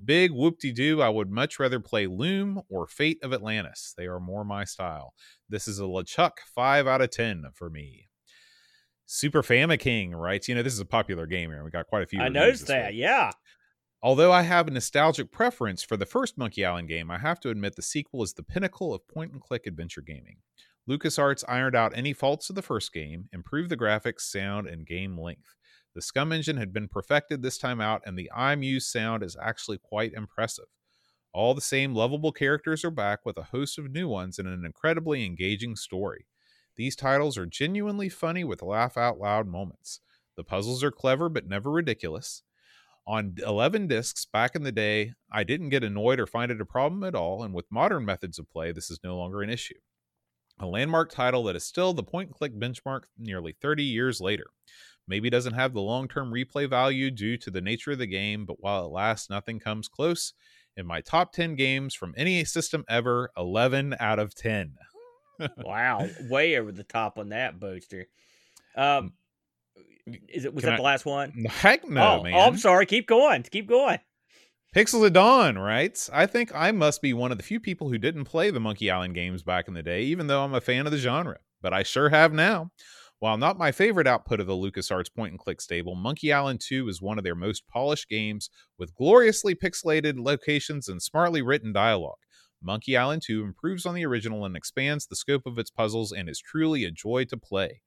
Big whoop-de-doo, I would much rather play Loom or Fate of Atlantis. They are more my style. This is a LeChuck 5 out of 10 for me. Super Famiking writes, this is a popular game here. We got quite a few. I noticed that, week. Yeah. Although I have a nostalgic preference for the first Monkey Island game, I have to admit the sequel is the pinnacle of point-and-click adventure gaming. LucasArts ironed out any faults of the first game, improved the graphics, sound, and game length. The SCUM engine had been perfected this time out, and the iMuse sound is actually quite impressive. All the same lovable characters are back with a host of new ones and an incredibly engaging story. These titles are genuinely funny with laugh-out-loud moments. The puzzles are clever but never ridiculous. On 11 discs back in the day, I didn't get annoyed or find it a problem at all, and with modern methods of play, this is no longer an issue. A landmark title that is still the point-and-click benchmark nearly 30 years later. Maybe doesn't have the long-term replay value due to the nature of the game, but while at last nothing comes close, in my top 10 games from any system ever, 11 out of 10. Wow, way over the top on that, Boaster. Was that the last one? Heck no, man. Oh, I'm sorry. Keep going. Pixels of Dawn writes, I think I must be one of the few people who didn't play the Monkey Island games back in the day, even though I'm a fan of the genre. But I sure have now. While not my favorite output of the LucasArts point-and-click stable, Monkey Island 2 is one of their most polished games with gloriously pixelated locations and smartly written dialogue. Monkey Island 2 improves on the original and expands the scope of its puzzles and is truly a joy to play.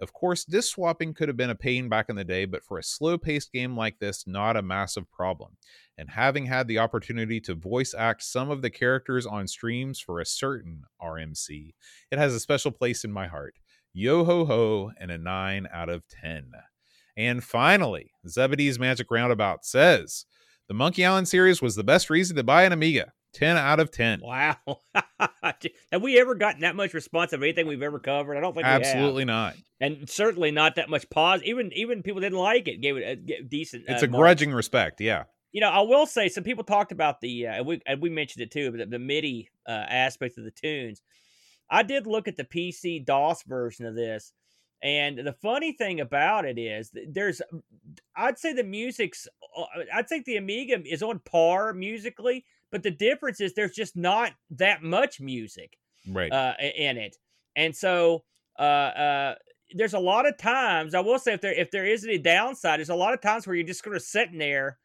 Of course, disc swapping could have been a pain back in the day, but for a slow-paced game like this, not a massive problem. And having had the opportunity to voice act some of the characters on streams for a certain RMC, it has a special place in my heart. Yo-ho-ho, and a 9 out of 10. And finally, Zebedee's Magic Roundabout says, the Monkey Island series was the best reason to buy an Amiga. 10 out of 10. Wow. Have we ever gotten that much response of anything we've ever covered? I don't think we have. Absolutely not. And certainly not that much positive. Even people didn't like it, gave it a decent... It's a grudging respect, yeah. I will say, some people talked about the... and we mentioned it too, but the MIDI aspect of the tunes. I did look at the PC DOS version of this, and the funny thing about it is, I'd say the music's... I'd think the Amiga is on par musically, but the difference is there's just not that much music in it. And so there's a lot of times, I will say, if there is any downside, there's a lot of times where you're just sort of sitting there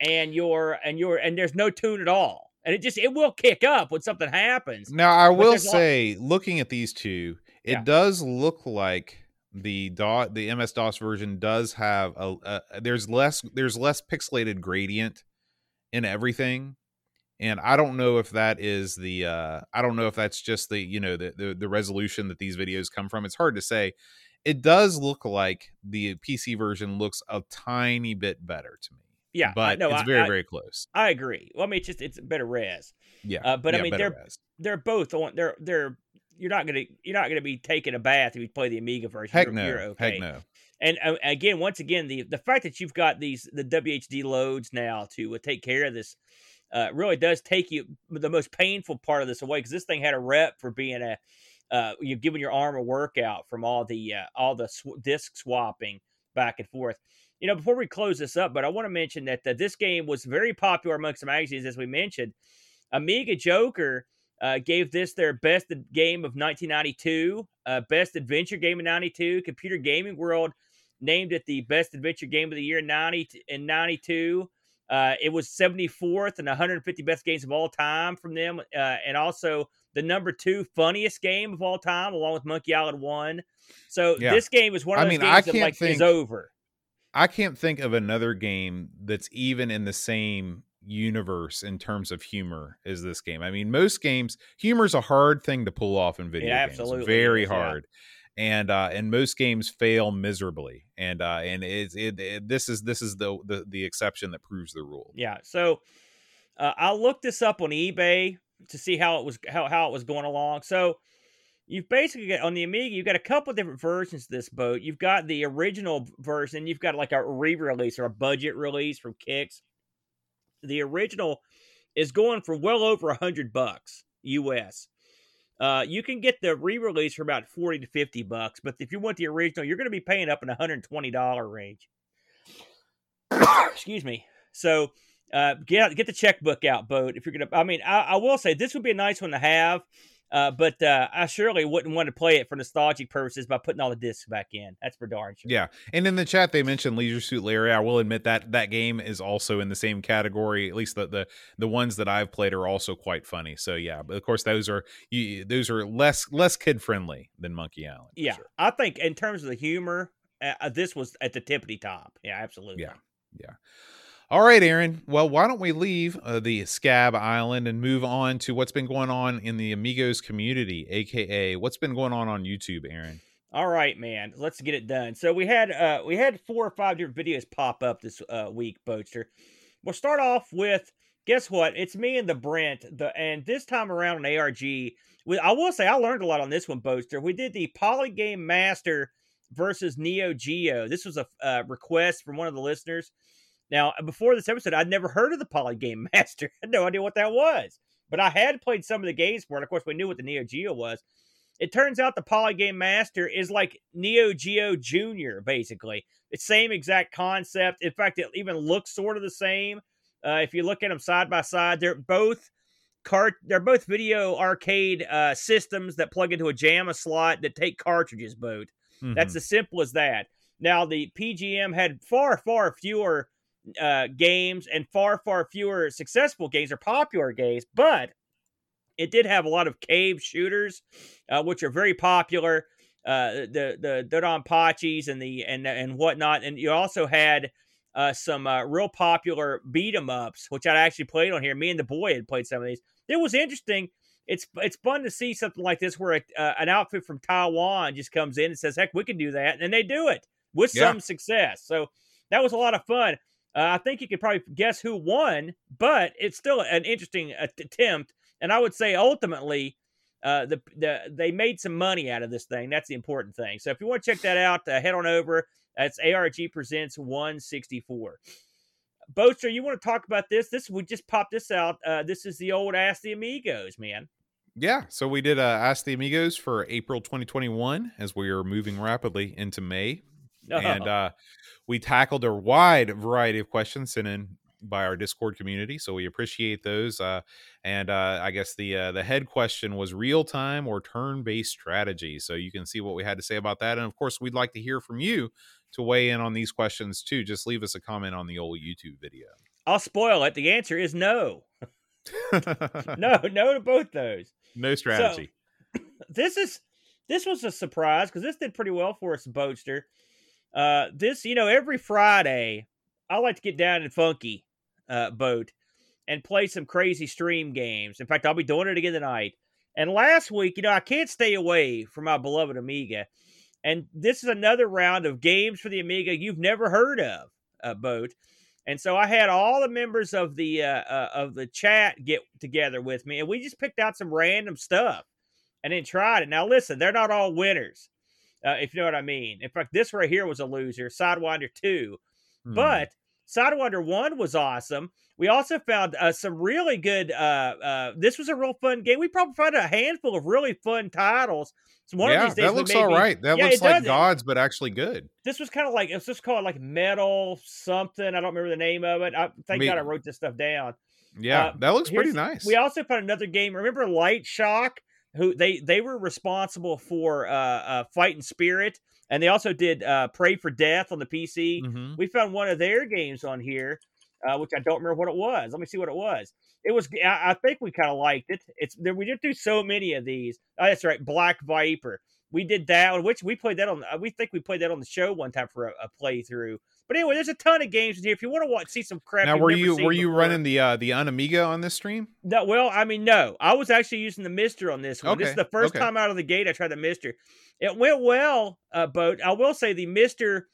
and there's no tune at all. And it will kick up when something happens. Now, I will say, looking at these two, it does look like the MS-DOS version does have there's less pixelated gradient in everything. And I don't know if that is the I don't know if that's just the, you know, the resolution that these videos come from. It's hard to say. It does look like the PC version looks a tiny bit better to me. Yeah, but no, it's very close. I agree. Well, I mean, it's better res. Yeah, but yeah, I mean, they're both on. They're you're not gonna be taking a bath if you play the Amiga version. Heck no, you're okay. Heck no. And again, once again, the fact that you've got the WHD loads now to take care of this really does take you the most painful part of this away, because this thing had a rep for being a you're giving your arm a workout from all the disc swapping back and forth. You know, before we close this up, but I want to mention that this game was very popular amongst the magazines, as we mentioned. Amiga Joker gave this their best game of 1992, best adventure game of 92. Computer Gaming World named it the best adventure game of the year in 92. It was 74th and 150 best games of all time from them, and also the #2 funniest game of all time, along with Monkey Island 1. So yeah. This game is one of those games that is over. I can't think of another game that's even in the same universe in terms of humor as this game. I mean, most games, humor is a hard thing to pull off in video games. Absolutely. Very hard. Yeah. And most games fail miserably. And this is the exception that proves the rule. Yeah. So I looked this up on eBay to see how it was going along. So you've basically got on the Amiga, you've got a couple of different versions of this boat. You've got the original version. You've got like a re-release or a budget release from Kix. The original is going for well over $100 US. You can get the re-release for about $40 to $50, but if you want the original, you're going to be paying up in $120 range. Excuse me. So get the checkbook out, boat. If you're going to, I mean, I will say this would be a nice one to have. But I surely wouldn't want to play it for nostalgic purposes by putting all the discs back in. That's for darn sure. Yeah, and in the chat they mentioned Leisure Suit Larry. I will admit that game is also in the same category. At least the ones that I've played are also quite funny. So yeah, but of course those are less kid friendly than Monkey Island. Yeah, sure. I think in terms of the humor, this was at the tippity top. Yeah, absolutely. Yeah. All right, Aaron. Well, why don't we leave the Scab Island and move on to what's been going on in the Amigos community, a.k.a. what's been going on YouTube, Aaron? All right, man. Let's get it done. So we had 4 or 5 different videos pop up this week, Boatster. We'll start off with, guess what? It's me and the Brent. And this time around on ARG, I will say I learned a lot on this one, Boatster. We did the Polygame Master versus Neo Geo. This was a request from one of the listeners. Now, before this episode, I'd never heard of the Polygame Master. I had no idea what that was. But I had played some of the games for it. Of course, we knew what the Neo Geo was. It turns out the Polygame Master is like Neo Geo Jr., basically. It's the same exact concept. In fact, it even looks sort of the same. If you look at them side by side, they're both video arcade systems that plug into a JAMA slot that take cartridges, boat. Mm-hmm. That's as simple as that. Now, the PGM had far, far fewer games and far, far fewer successful games or popular games, but it did have a lot of cave shooters, which are very popular. The Dodonpachis and whatnot, and you also had some real popular beat 'em ups, which I actually played on here. Me and the boy had played some of these. It was interesting. It's fun to see something like this where an outfit from Taiwan just comes in and says, "Heck, we can do that," and they do it with some success. So that was a lot of fun. I think you could probably guess who won, but it's still an interesting attempt. And I would say ultimately, they made some money out of this thing. That's the important thing. So if you want to check that out, head on over. That's ARG Presents 164. Boatster, you want to talk about this? We just popped this out. This is the old Ask the Amigos, man. Yeah, so we did Ask the Amigos for April 2021 as we are moving rapidly into May. And we tackled a wide variety of questions sent in by our Discord community, so we appreciate those. And I guess the head question was real-time or turn-based strategy. So you can see what we had to say about that. And, of course, we'd like to hear from you to weigh in on these questions, too. Just leave us a comment on the old YouTube video. I'll spoil it. The answer is no. No to both those. No strategy. So, this was a surprise because this did pretty well for us, Boatster. Every Friday, I like to get down and funky, boat. and play some crazy stream games. In fact, I'll be doing it again tonight. And last week, you know, I can't stay away from my beloved Amiga. And this is another round of games for the Amiga you've never heard of, Boat. And so I had all the members of the chat get together with me, and we just picked out some random stuff and then tried it. Now, listen, they're not all winners, if you know what I mean. In fact, this right here was a loser, Sidewinder 2. Mm. But Sidewinder 1 was awesome. We also found some really good, this was a real fun game. We probably found a handful of really fun titles. So one of these days that looks all right. That looks like Gods, but actually good. This was kind of like, it's just called like Metal something. I don't remember the name of it. Thank God I wrote this stuff down. Yeah, that looks pretty nice. We also found another game. Remember Light Shock? Who they were responsible for Fighting Spirit, and they also did Pray for Death on the PC. Mm-hmm. We found one of their games on here, which I don't remember what it was. Let me see what it was. It was, I think we kind of liked it. We didn't do so many of these. Oh, that's right, Black Viper. We did that one, which we played that on. We think we played that on the show one time for a playthrough. But anyway, there's a ton of games in here. If you want to see some crap. Now, were you running the Unamiga on this stream? No, well, I mean, no. I was actually using the Mister on this one. Okay. This is the first time out of the gate I tried the Mister. It went well, Boat. I will say the Mister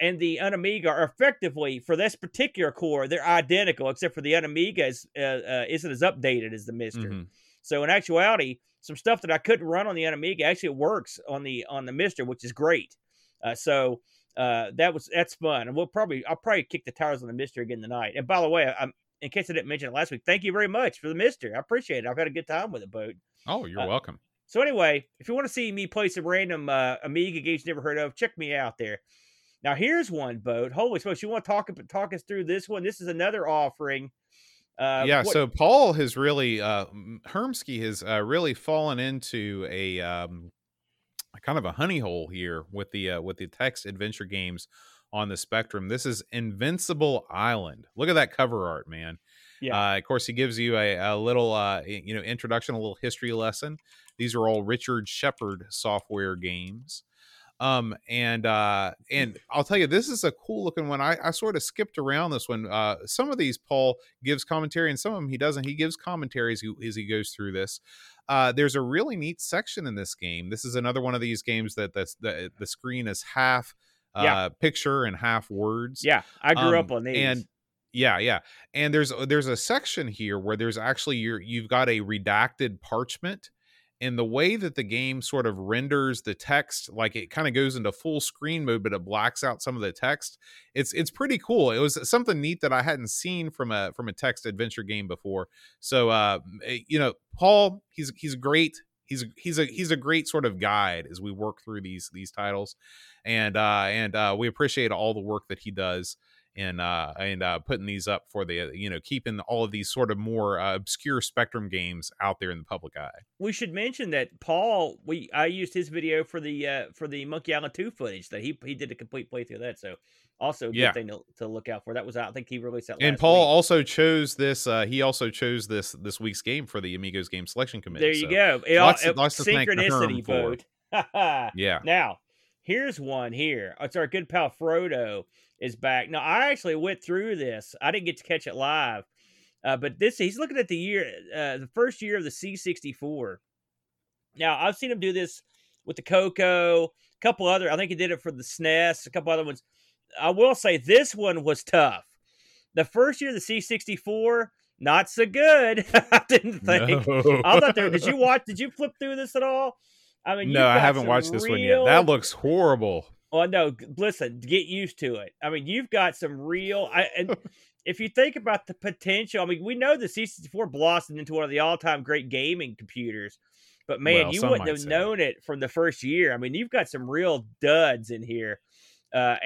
and the Unamiga are effectively, for this particular core, they're identical, except for the Unamiga isn't as updated as the Mister. Mm-hmm. So in actuality, some stuff that I couldn't run on the Unamiga actually works on the Mister, which is great. That's fun, and I'll probably kick the tires on the Mister again tonight. And by the way, in case I didn't mention it last week, thank you very much for the Mister. I appreciate it. I've had a good time with it, Boat. Oh, you're welcome. So anyway, if you want to see me play some random Amiga games you never heard of, check me out there. Now here's one, Boat. Holy smokes! You want to talk us through this one? This is another offering. So Paul has really Hermsky has really fallen into a. Kind of a honey hole here with the text adventure games on the Spectrum. This is Invincible Island. Look at that cover art, man. Yeah. Of course, he gives you a little introduction, a little history lesson. These are all Richard Shepard software games. And I'll tell you, this is a cool looking one. I sort of skipped around this one. Some of these Paul gives commentary and some of them he doesn't. He gives commentary as he goes through this. There's a really neat section in this game. This is another one of these games that the screen is half picture and half words. Yeah, I grew up on these. And yeah. And there's a section here where there's actually you've got a redacted parchment, and the way that the game sort of renders the text, like it kind of goes into full screen mode, but it blacks out some of the text. It's pretty cool. It was something neat that I hadn't seen from a text adventure game before. So, Paul, he's great. He's a great sort of guide as we work through these titles, and we appreciate all the work that he does and putting these up for the, keeping all of these sort of more obscure Spectrum games out there in the public eye. We should mention that Paul, I used his video for the Monkey Island 2 footage that he did a complete playthrough of that. So also a good thing to look out for. That was, I think he released that last And Paul week. Also chose this. He also chose this week's game for the Amigos Game Selection Committee. There you go. Lots to thank Herm for. Yeah. Now, here's one here. It's our good pal Frodo is back. Now, I actually went through this. I didn't get to catch it live. But he's looking at the year, the first year of the C64. Now, I've seen him do this with the Coco, a couple other. I think he did it for the SNES, a couple other ones. I will say this one was tough. The first year of the C64, not so good. I didn't think. No. I thought there. Did you flip through this at all? I mean, no, I haven't watched this one yet. That looks horrible. Oh no! Listen, get used to it. I mean, you've got some real. And if you think about the potential, I mean, we know the C64 blossomed into one of the all-time great gaming computers, but man, you wouldn't have known it from the first year. I mean, you've got some real duds in here. But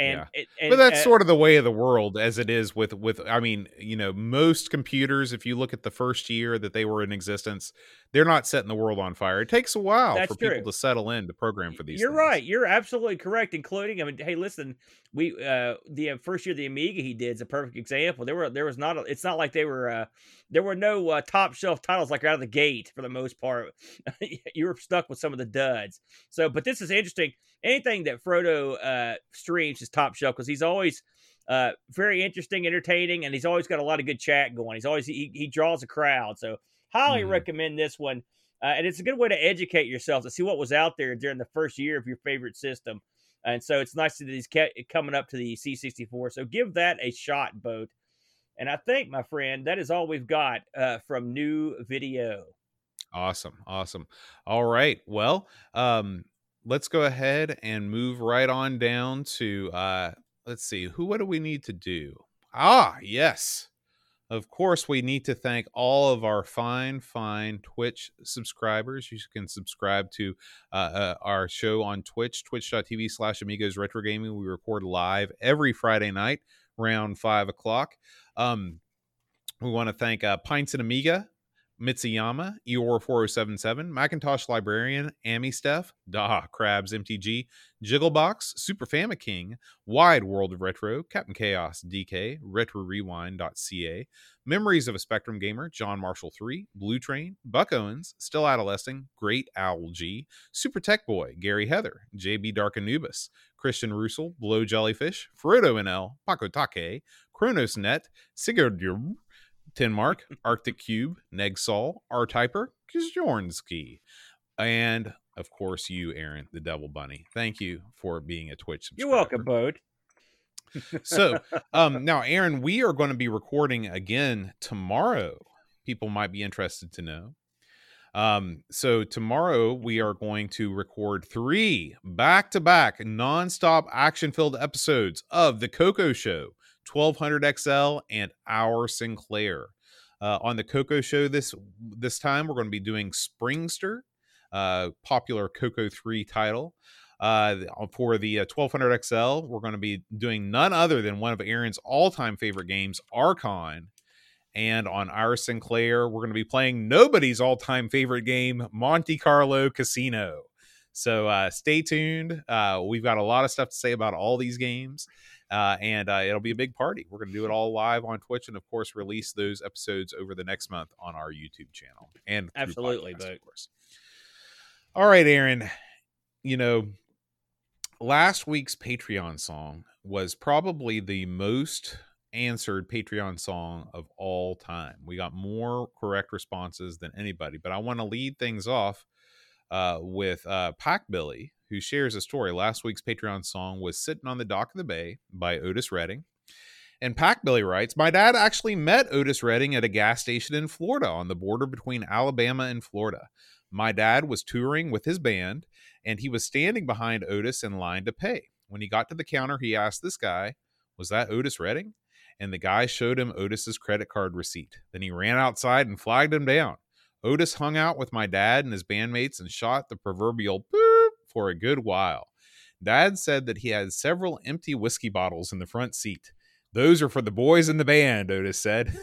that's sort of the way of the world as it is with I mean, most computers, if you look at the first year that they were in existence, they're not setting the world on fire. It takes a while for people to settle in to program for these. You're right. You're absolutely correct. Including, I mean, hey, listen, we the first year the Amiga he did is a perfect example. It's not like they were there were no top shelf titles like out of the gate for the most part. You were stuck with some of the duds. So, but this is interesting. Anything that Frodo streams is top shelf because he's always Very interesting, entertaining, and he's always got a lot of good chat going. He's always he draws a crowd, so highly recommend this one. And it's a good way to educate yourself to see what was out there during the first year of your favorite system. And so it's nice that he's coming up to the C64. So give that a shot, Boat. And I think, my friend, that is all we've got from new video. Awesome. All right. Well, let's go ahead and move right on down to, let's see, what do we need to do? Ah, yes. Of course, we need to thank all of our fine Twitch subscribers. You can subscribe to our show on Twitch, twitch.tv/AmigosRetroGaming. We record live every Friday night around 5 o'clock. We want to thank Pints and Amiga, Mitsuyama, Eeyore4077, Macintosh Librarian, Amy Steph, Daha, Crabs MTG, Jigglebox, Super Famiking, Wide World of Retro, Captain Chaos DK, RetroRewind.ca, Memories of a Spectrum Gamer, John Marshall 3, Blue Train, Buck Owens, Still Adolescing, Great Owl G, Super Tech Boy, Gary Heather, JB Dark Anubis, Christian Russell, Blow Jellyfish, Frodo NL, Paco Take, Kronosnet, Sigurdur, Tenmark, Arctic Cube, Negsol, R-Typer, Kizjornski, and, of course, you, Aaron, the Devil Bunny. Thank you for being a Twitch subscriber. You're welcome, Bode. So, now, Aaron, we are going to be recording again tomorrow. People might be interested to know. So tomorrow we are going to record 3 back-to-back nonstop action-filled episodes of The Coco Show, 1200 XL, and Our Sinclair. On The Coco Show this time, we're going to be doing Springster, popular Coco 3 title. For the 1200 XL, we're going to be doing none other than one of Aaron's all-time favorite games, Archon. And on Our Sinclair, we're going to be playing nobody's all-time favorite game, Monte Carlo Casino. So stay tuned. We've got a lot of stuff to say about all these games. And it'll be a big party. We're going to do it all live on Twitch and, of course, release those episodes over the next month on our YouTube channel. And absolutely, podcasts, of course. All right, Aaron, you know, last week's Patreon song was probably the most answered Patreon song of all time. We got more correct responses than anybody, but I want to lead things off with Pac Billy, who shares a story. Last week's Patreon song was Sitting on the Dock of the Bay by Otis Redding. And Pac Billy writes, my dad actually met Otis Redding at a gas station in Florida on the border between Alabama and Florida. My dad was touring with his band, and he was standing behind Otis in line to pay. When he got to the counter, he asked this guy, was that Otis Redding? And the guy showed him Otis's credit card receipt. Then he ran outside and flagged him down. Otis hung out with my dad and his bandmates and shot the proverbial boop for a good while. Dad said that he had several empty whiskey bottles in the front seat. Those are for the boys in the band, Otis said.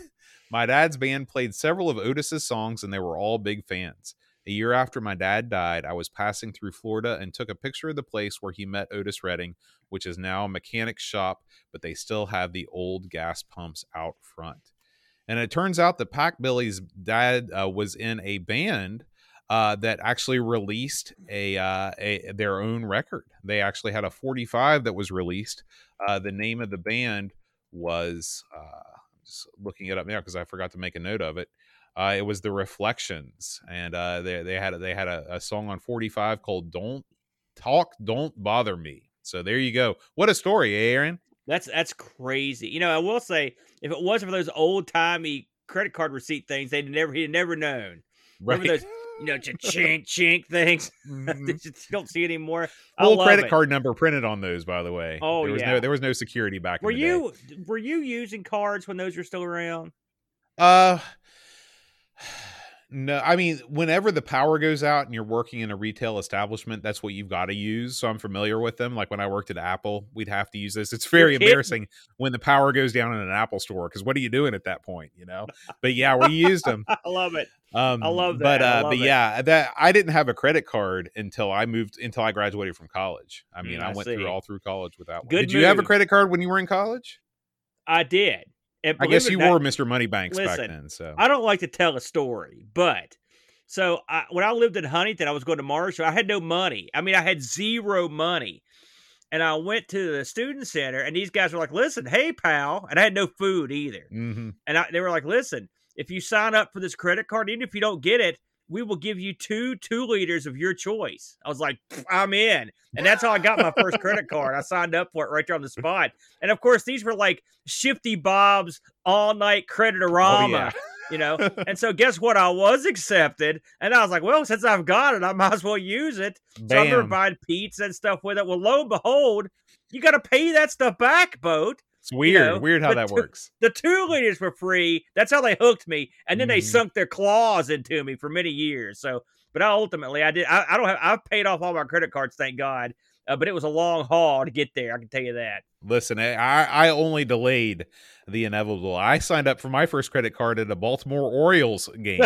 My dad's band played several of Otis's songs, and they were all big fans. A year after my dad died, I was passing through Florida and took a picture of the place where he met Otis Redding, which is now a mechanic shop, but they still have the old gas pumps out front. And it turns out that Pac Billy's dad was in a band that actually released their own record. They actually had a 45 that was released. The name of the band was, I'm just looking it up now because I forgot to make a note of it. It was The Reflections, and they had a song on 45 called "Don't Talk, Don't Bother Me." So there you go. What a story, Aaron. That's crazy. You know, I will say, if it wasn't for those old timey credit card receipt things, he'd never known. Right. Remember those, you know, chink things that you don't see anymore. Full credit card number printed on those, by the way. Oh, there was no security back. Were you using cards when those were still around? No, I mean, whenever the power goes out and you're working in a retail establishment, that's what you've got to use. So I'm familiar with them. Like when I worked at Apple, we'd have to use this. It's very embarrassing when the power goes down in an Apple store, because what are you doing at that point, you know? But yeah, we used them. I love it. I love that. But yeah, that I didn't have a credit card until I graduated from college. I mean, I went through college without one. Did you have a credit card when you were in college? I did. I guess you were Mr. Moneybanks back then. So I don't like to tell a story, but when I lived in Huntington, I was going to Marshall. I had no money. I mean, I had zero money. And I went to the student center, and these guys were like, listen, hey, pal. And I had no food either. Mm-hmm. And they were like, listen, if you sign up for this credit card, even if you don't get it, we will give you two 2-liters of your choice. I was like, I'm in. And that's how I got my first credit card. I signed up for it right there on the spot. And, of course, these were like Shifty Bob's all-night creditorama. Oh, yeah. You know, and so guess what? I was accepted, and I was like, well, since I've got it, I might as well use it. Damn. So I'm going to buy pizza and stuff with it. Well, lo and behold, you got to pay that stuff back, Boat. It's weird, weird how that works. The 2 liters were free. That's how they hooked me, and then they sunk their claws into me for many years. So, but I've paid off all my credit cards, thank God. But it was a long haul to get there. I can tell you that. Listen, I only delayed the inevitable. I signed up for my first credit card at a Baltimore Orioles game.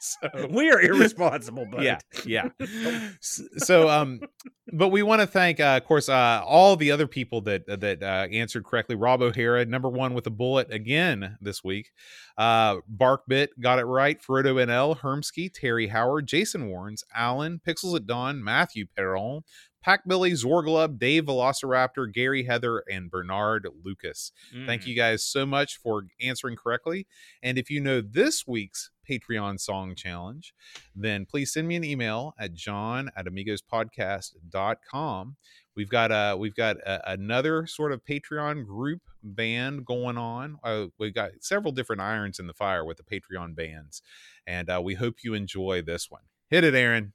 So. We are irresponsible, buddy. Yeah. So, but we want to thank, of course, all the other people that answered correctly. Rob O'Hara, #1 with a bullet again this week. Barkbit got it right. Frodo NL, Hermsky, Terry Howard, Jason Warrens, Alan, Pixels at Dawn, Matthew Perron, Packbilly, Zorglub, Dave Velociraptor, Gary Heather, and Bernard Lucas. Thank you guys so much for answering correctly. And if you know this week's Patreon song challenge, then please send me an email at john@amigospodcast.com. We've got another sort of Patreon group band going on. We've got several different irons in the fire with the Patreon bands, and we hope you enjoy this one. Hit it, Aaron.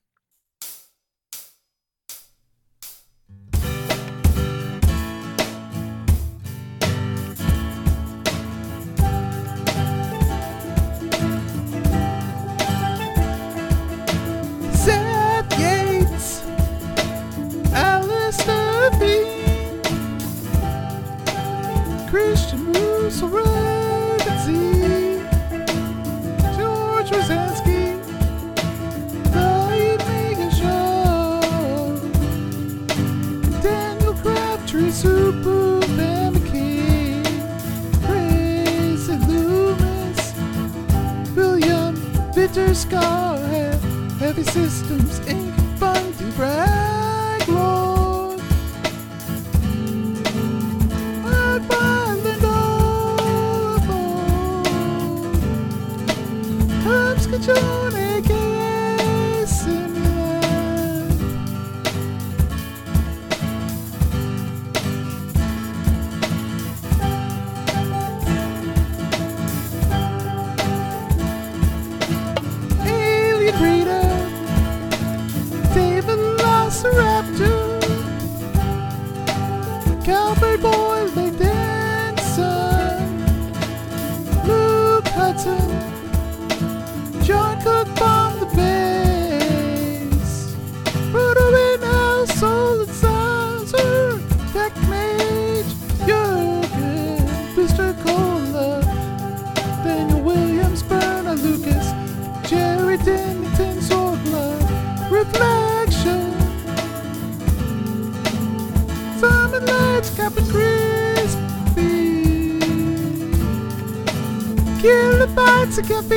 Scar, Heavy Systems, Inc., Bundy, Bragg, Lord, Red Island, Oliver, Hermsky, John, a.k.a. Cowboy Boy, Lake Dancer, Luke Hudson, John Cook on the bass, Rotary Now, Solid Saucer, Tech Mage, Jurgen, Booster Cola, Daniel Williams, Berna Lucas, Jerry Dennington, Swordler, Reflection, Simon Lights, Captain Crispy, Kill the Bites of Caffeine,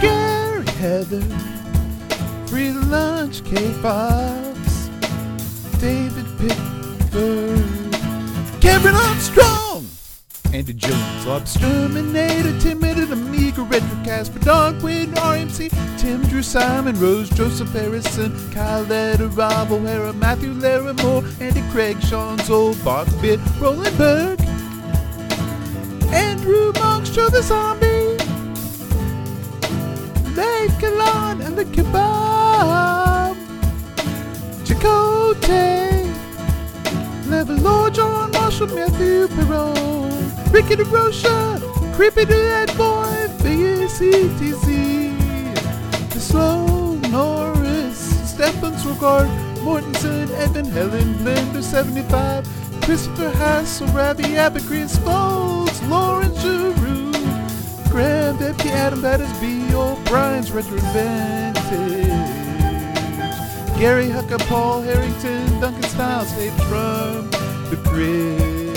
Gary Heather, Free Lunch, K-Fox, David Pittsburgh, Kevin Armstrong, Andy Jones, Obsterminator, Timid, Amiga, Retrocast, Don Quinn, RMC, Tim, Drew, Simon, Rose, Joseph, Harrison, Kyle, Letter, Rob O'Hara, Matthew, Larimore, Andy, Craig, Sean, Zoll, Bart, Bid, Roland Berg, Andrew, Monk, Show the Zombie, Dave, Kalan, and the Kebab, Chakotay, Level Lord, John Marshall, Matthew Perron, Ricky DeRocha, Creepy the Head Boy, VACTZ, The Slow Norris, Stefan Swogard, Mortensen, Evan, Helen, Blender, 75, Christopher Hassel, Ravi Abbott, Chris Folds, Lauren Giroux, Graham, Debke, Adam, Batters, B. O'Brien's Retro Advantage, Gary Hucker, Paul Harrington, Duncan Stiles, Dave Trump, the Trip.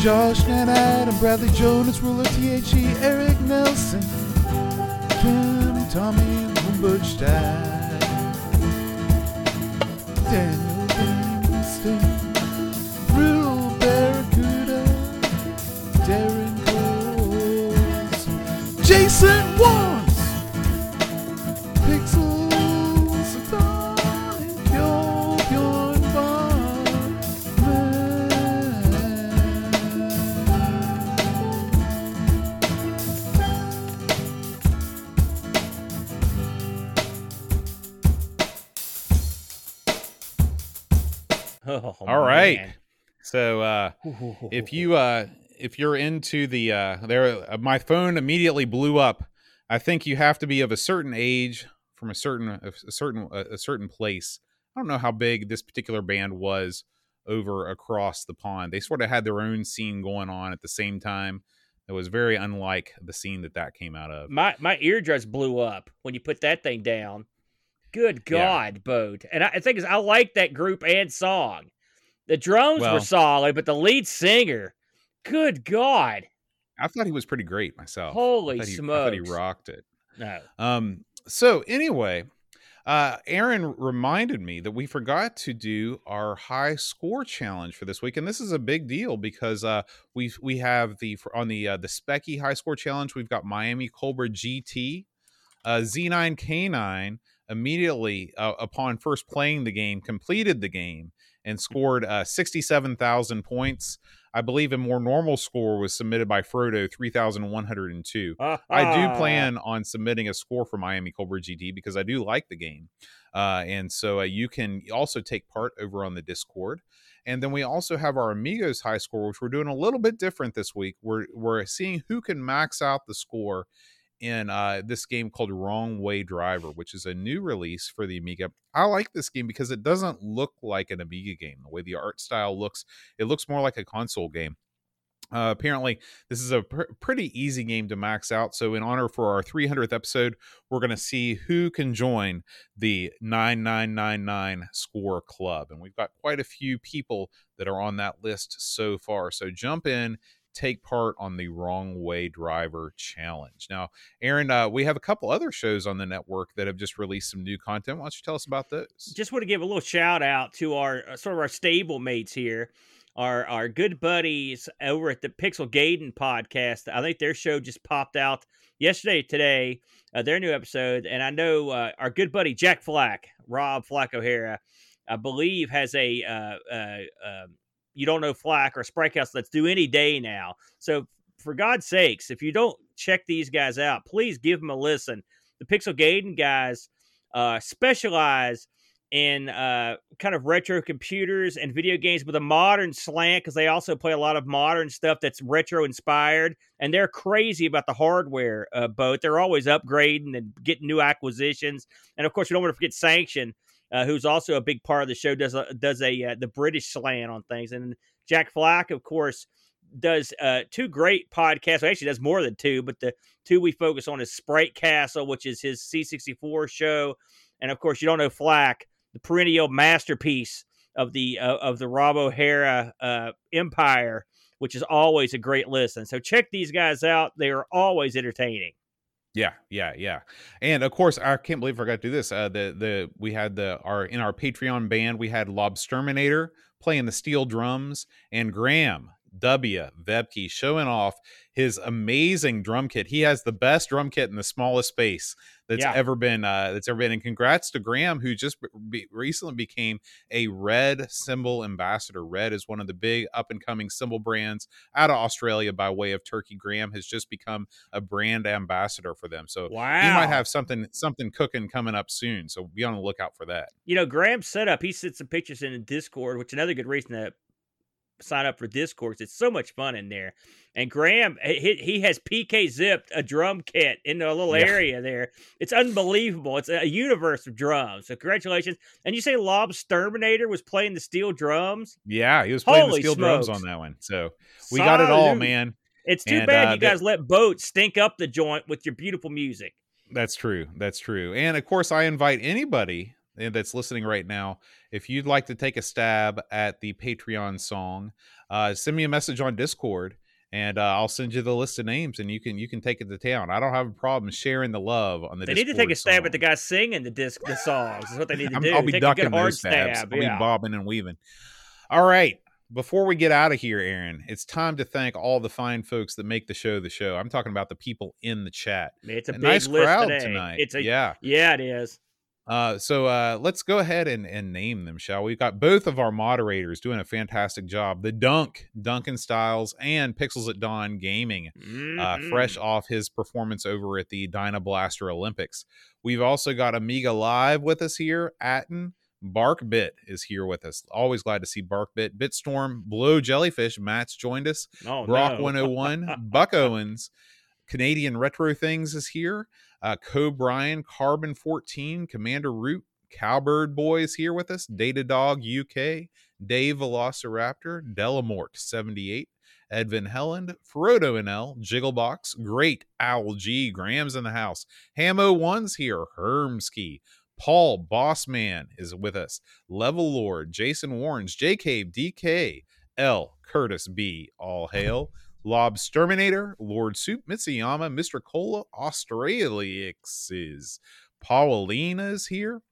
Josh, Nat, Adam, Bradley, Jonas, Ruler, THE, Eric, Nelson, Kim, and Tommy, Lumberstein, Daniel, Denston, Rule, Barracuda, Darren Coles, Jason Wong. Oh, all right. Man. So if you're into the my phone immediately blew up. I think you have to be of a certain age from a certain place. I don't know how big this particular band was over across the pond. They sort of had their own scene going on at the same time. It was very unlike the scene that came out of. My eardrums blew up when you put that thing down. Good God, yeah. Bode. And I think I like that group and song. The drums were solid, but the lead singer, good God. I thought he was pretty great myself. Holy smokes. I thought he rocked it. No. So anyway, Aaron reminded me that we forgot to do our high score challenge for this week. And this is a big deal because we have the Specky high score challenge. We've got Miami Colbert GT, Z9 K9, immediately upon first playing the game, completed the game and scored 67,000 points. I believe a more normal score was submitted by Frodo, 3,102. I do plan on submitting a score for Miami Colbert GT because I do like the game. And so you can also take part over on the Discord. And then we also have our Amigos high score, which we're doing a little bit different this week. We're seeing who can max out the score in this game called Wrong Way Driver, which is a new release for the Amiga. I like this game because it doesn't look like an Amiga game. The way the art style looks, it looks more like a console game. Apparently, this is a pretty easy game to max out. So in honor for our 300th episode, we're going to see who can join the 9999 score club. And we've got quite a few people that are on that list so far. So jump in, take part on the Wrong Way Driver Challenge. Now, Aaron, we have a couple other shows on the network that have just released some new content. Why don't you tell us about those? Just want to give a little shout out to our sort of our stable mates here, our good buddies over at the Pixel Gaiden podcast. I think their show just popped out today, their new episode. And I know our good buddy Jack Flack, Rob Flack O'Hara, I believe has a You Don't Know Flack or Sprite House that's due any day now. So for God's sakes, if you don't check these guys out, please give them a listen. The Pixel Gaiden guys specialize in kind of retro computers and video games with a modern slant, because they also play a lot of modern stuff that's retro inspired. And they're crazy about the hardware boat. They're always upgrading and getting new acquisitions. And of course, we don't want to forget Sanction, who's also a big part of the show, does the British slant on things. And Jack Flack, of course, does two great podcasts. Well, actually, does more than two, but the two we focus on is Sprite Castle, which is his C64 show, and of course, You Don't Know Flack, the perennial masterpiece of the Rob O'Hara empire, which is always a great listen. So check these guys out; they are always entertaining. Yeah. And of course, I can't believe I forgot to do this. We had our Patreon band, we had Lobsterminator playing the steel drums, and Graham W. Vebke showing off his amazing drum kit. He has the best drum kit in the smallest space that's ever been. And congrats to Graham, who just recently became a Red cymbal ambassador. Red is one of the big up and coming cymbal brands out of Australia by way of Turkey. Graham has just become a brand ambassador for them. So he might have something cooking coming up soon. So be on the lookout for that. You know, Graham set up, he sent some pictures in Discord, which is another good reason to sign up for Discord. It's so much fun in there. And Graham, he has PK zipped a drum kit into a little area there. It's unbelievable. It's a universe of drums. So congratulations. And you say Lobsterminator was playing the steel drums? Yeah, he was playing the steel drums on that one. So we got it all, man. It's too bad you guys let Boat stink up the joint with your beautiful music. That's true. And of course, I invite anybody that's listening right now, if you'd like to take a stab at the Patreon song, send me a message on Discord, and I'll send you the list of names, and you can take it to town. I don't have a problem sharing the love on the Discord. They need to take a stab at the guy singing the songs. That's what they need to do. I'll be take ducking a good those stabs. Stab. I'll be bobbing and weaving. All right. Before we get out of here, Aaron, it's time to thank all the fine folks that make the show the show. I'm talking about the people in the chat. It's a big nice list crowd tonight. Yeah, it is. So let's go ahead and name them, shall we? We've got both of our moderators doing a fantastic job. The Duncan Styles and Pixels at Dawn Gaming, fresh off his performance over at the Dyna Blaster Olympics. We've also got Amiga Live with us here, Atten. Barkbit is here with us. Always glad to see Barkbit. Bitstorm, Blue Jellyfish, Matt's joined us. Brock 101, Buck Owens, Canadian Retro Things is here. Cobryan, Carbon 14, Commander Root, Cowbird Boy is here with us. Data Dog UK, Dave Velociraptor, Delamort 78, Edvin Helland, Frodo NL, Jigglebox, Great Owl G, Graham's in the house. Hamo One's here, Hermski, Paul Bossman is with us. Level Lord, Jason Warrens, J-Cave, DK, L, Curtis B, all hail. Lobsterminator, Lord Soup, Mitsuyama, Mr. Cola, Australixes, Paulina's here.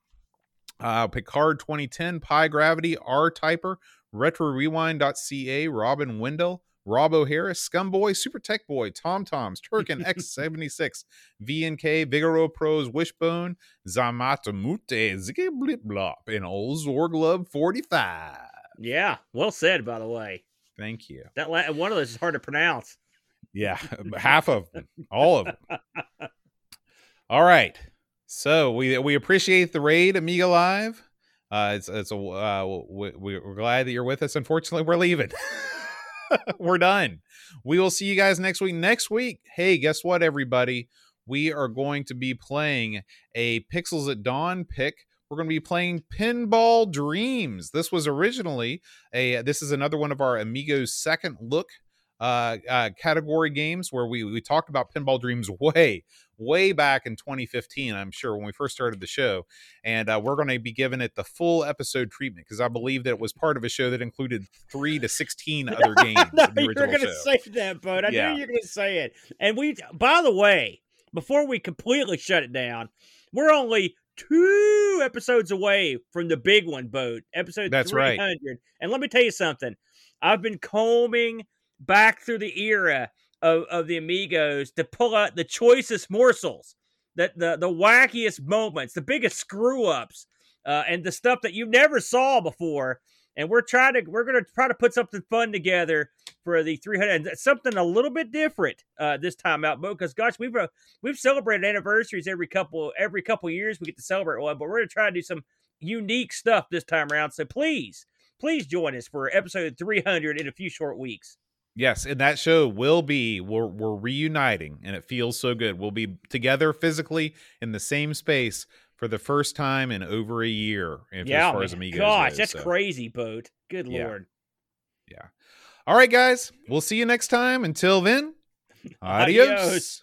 Picard 2010, Pi Gravity, R-Typer, RetroRewind.ca, Robin Wendell, Rob O'Hara, Scumboy, Super Tech Boy, Tom Toms, Turkin X76, VNK, Vigoro Pros, Wishbone, Zamatamute, Ziggibliblop, and Old Zorglub 45. Yeah, well said, by the way. Thank you. That one of those is hard to pronounce. Yeah, half of them, all of them. All right, so we appreciate the raid, Amiga Live. We're glad that you're with us. Unfortunately, we're leaving. We're done. We will see you guys next week. Next week, hey, guess what, everybody? We are going to be playing a Pixels at Dawn pick. We're going to be playing Pinball Dreams. This was originally this is another one of our Amigos second look category games where we talked about Pinball Dreams way back in 2015, I'm sure, when we first started the show. And we're going to be giving it the full episode treatment because I believe that it was part of a show that included 3 to 16 other games. No, you were going to say that, Bud. I knew you were going to say it. And by the way, before we completely shut it down, we're only 2 episodes away from the big one, Bud. Episode 300. Right. And let me tell you something. I've been combing back through the era of the Amigos to pull out the choicest morsels, the wackiest moments, the biggest screw ups, and the stuff that you never saw before. And we're going to try to put something fun together for the 300, something a little bit different this time out, Bo. Because gosh, we've celebrated anniversaries every couple years. We get to celebrate one, but we're going to try to do some unique stuff this time around. So please join us for episode 300 in a few short weeks. Yes, and that show will be, we're reuniting, and it feels so good. We'll be together physically in the same space for the first time in over a year, as far as Amigos goes. That's crazy, Boat. Good Lord. Yeah. All right, guys. We'll see you next time. Until then, adios.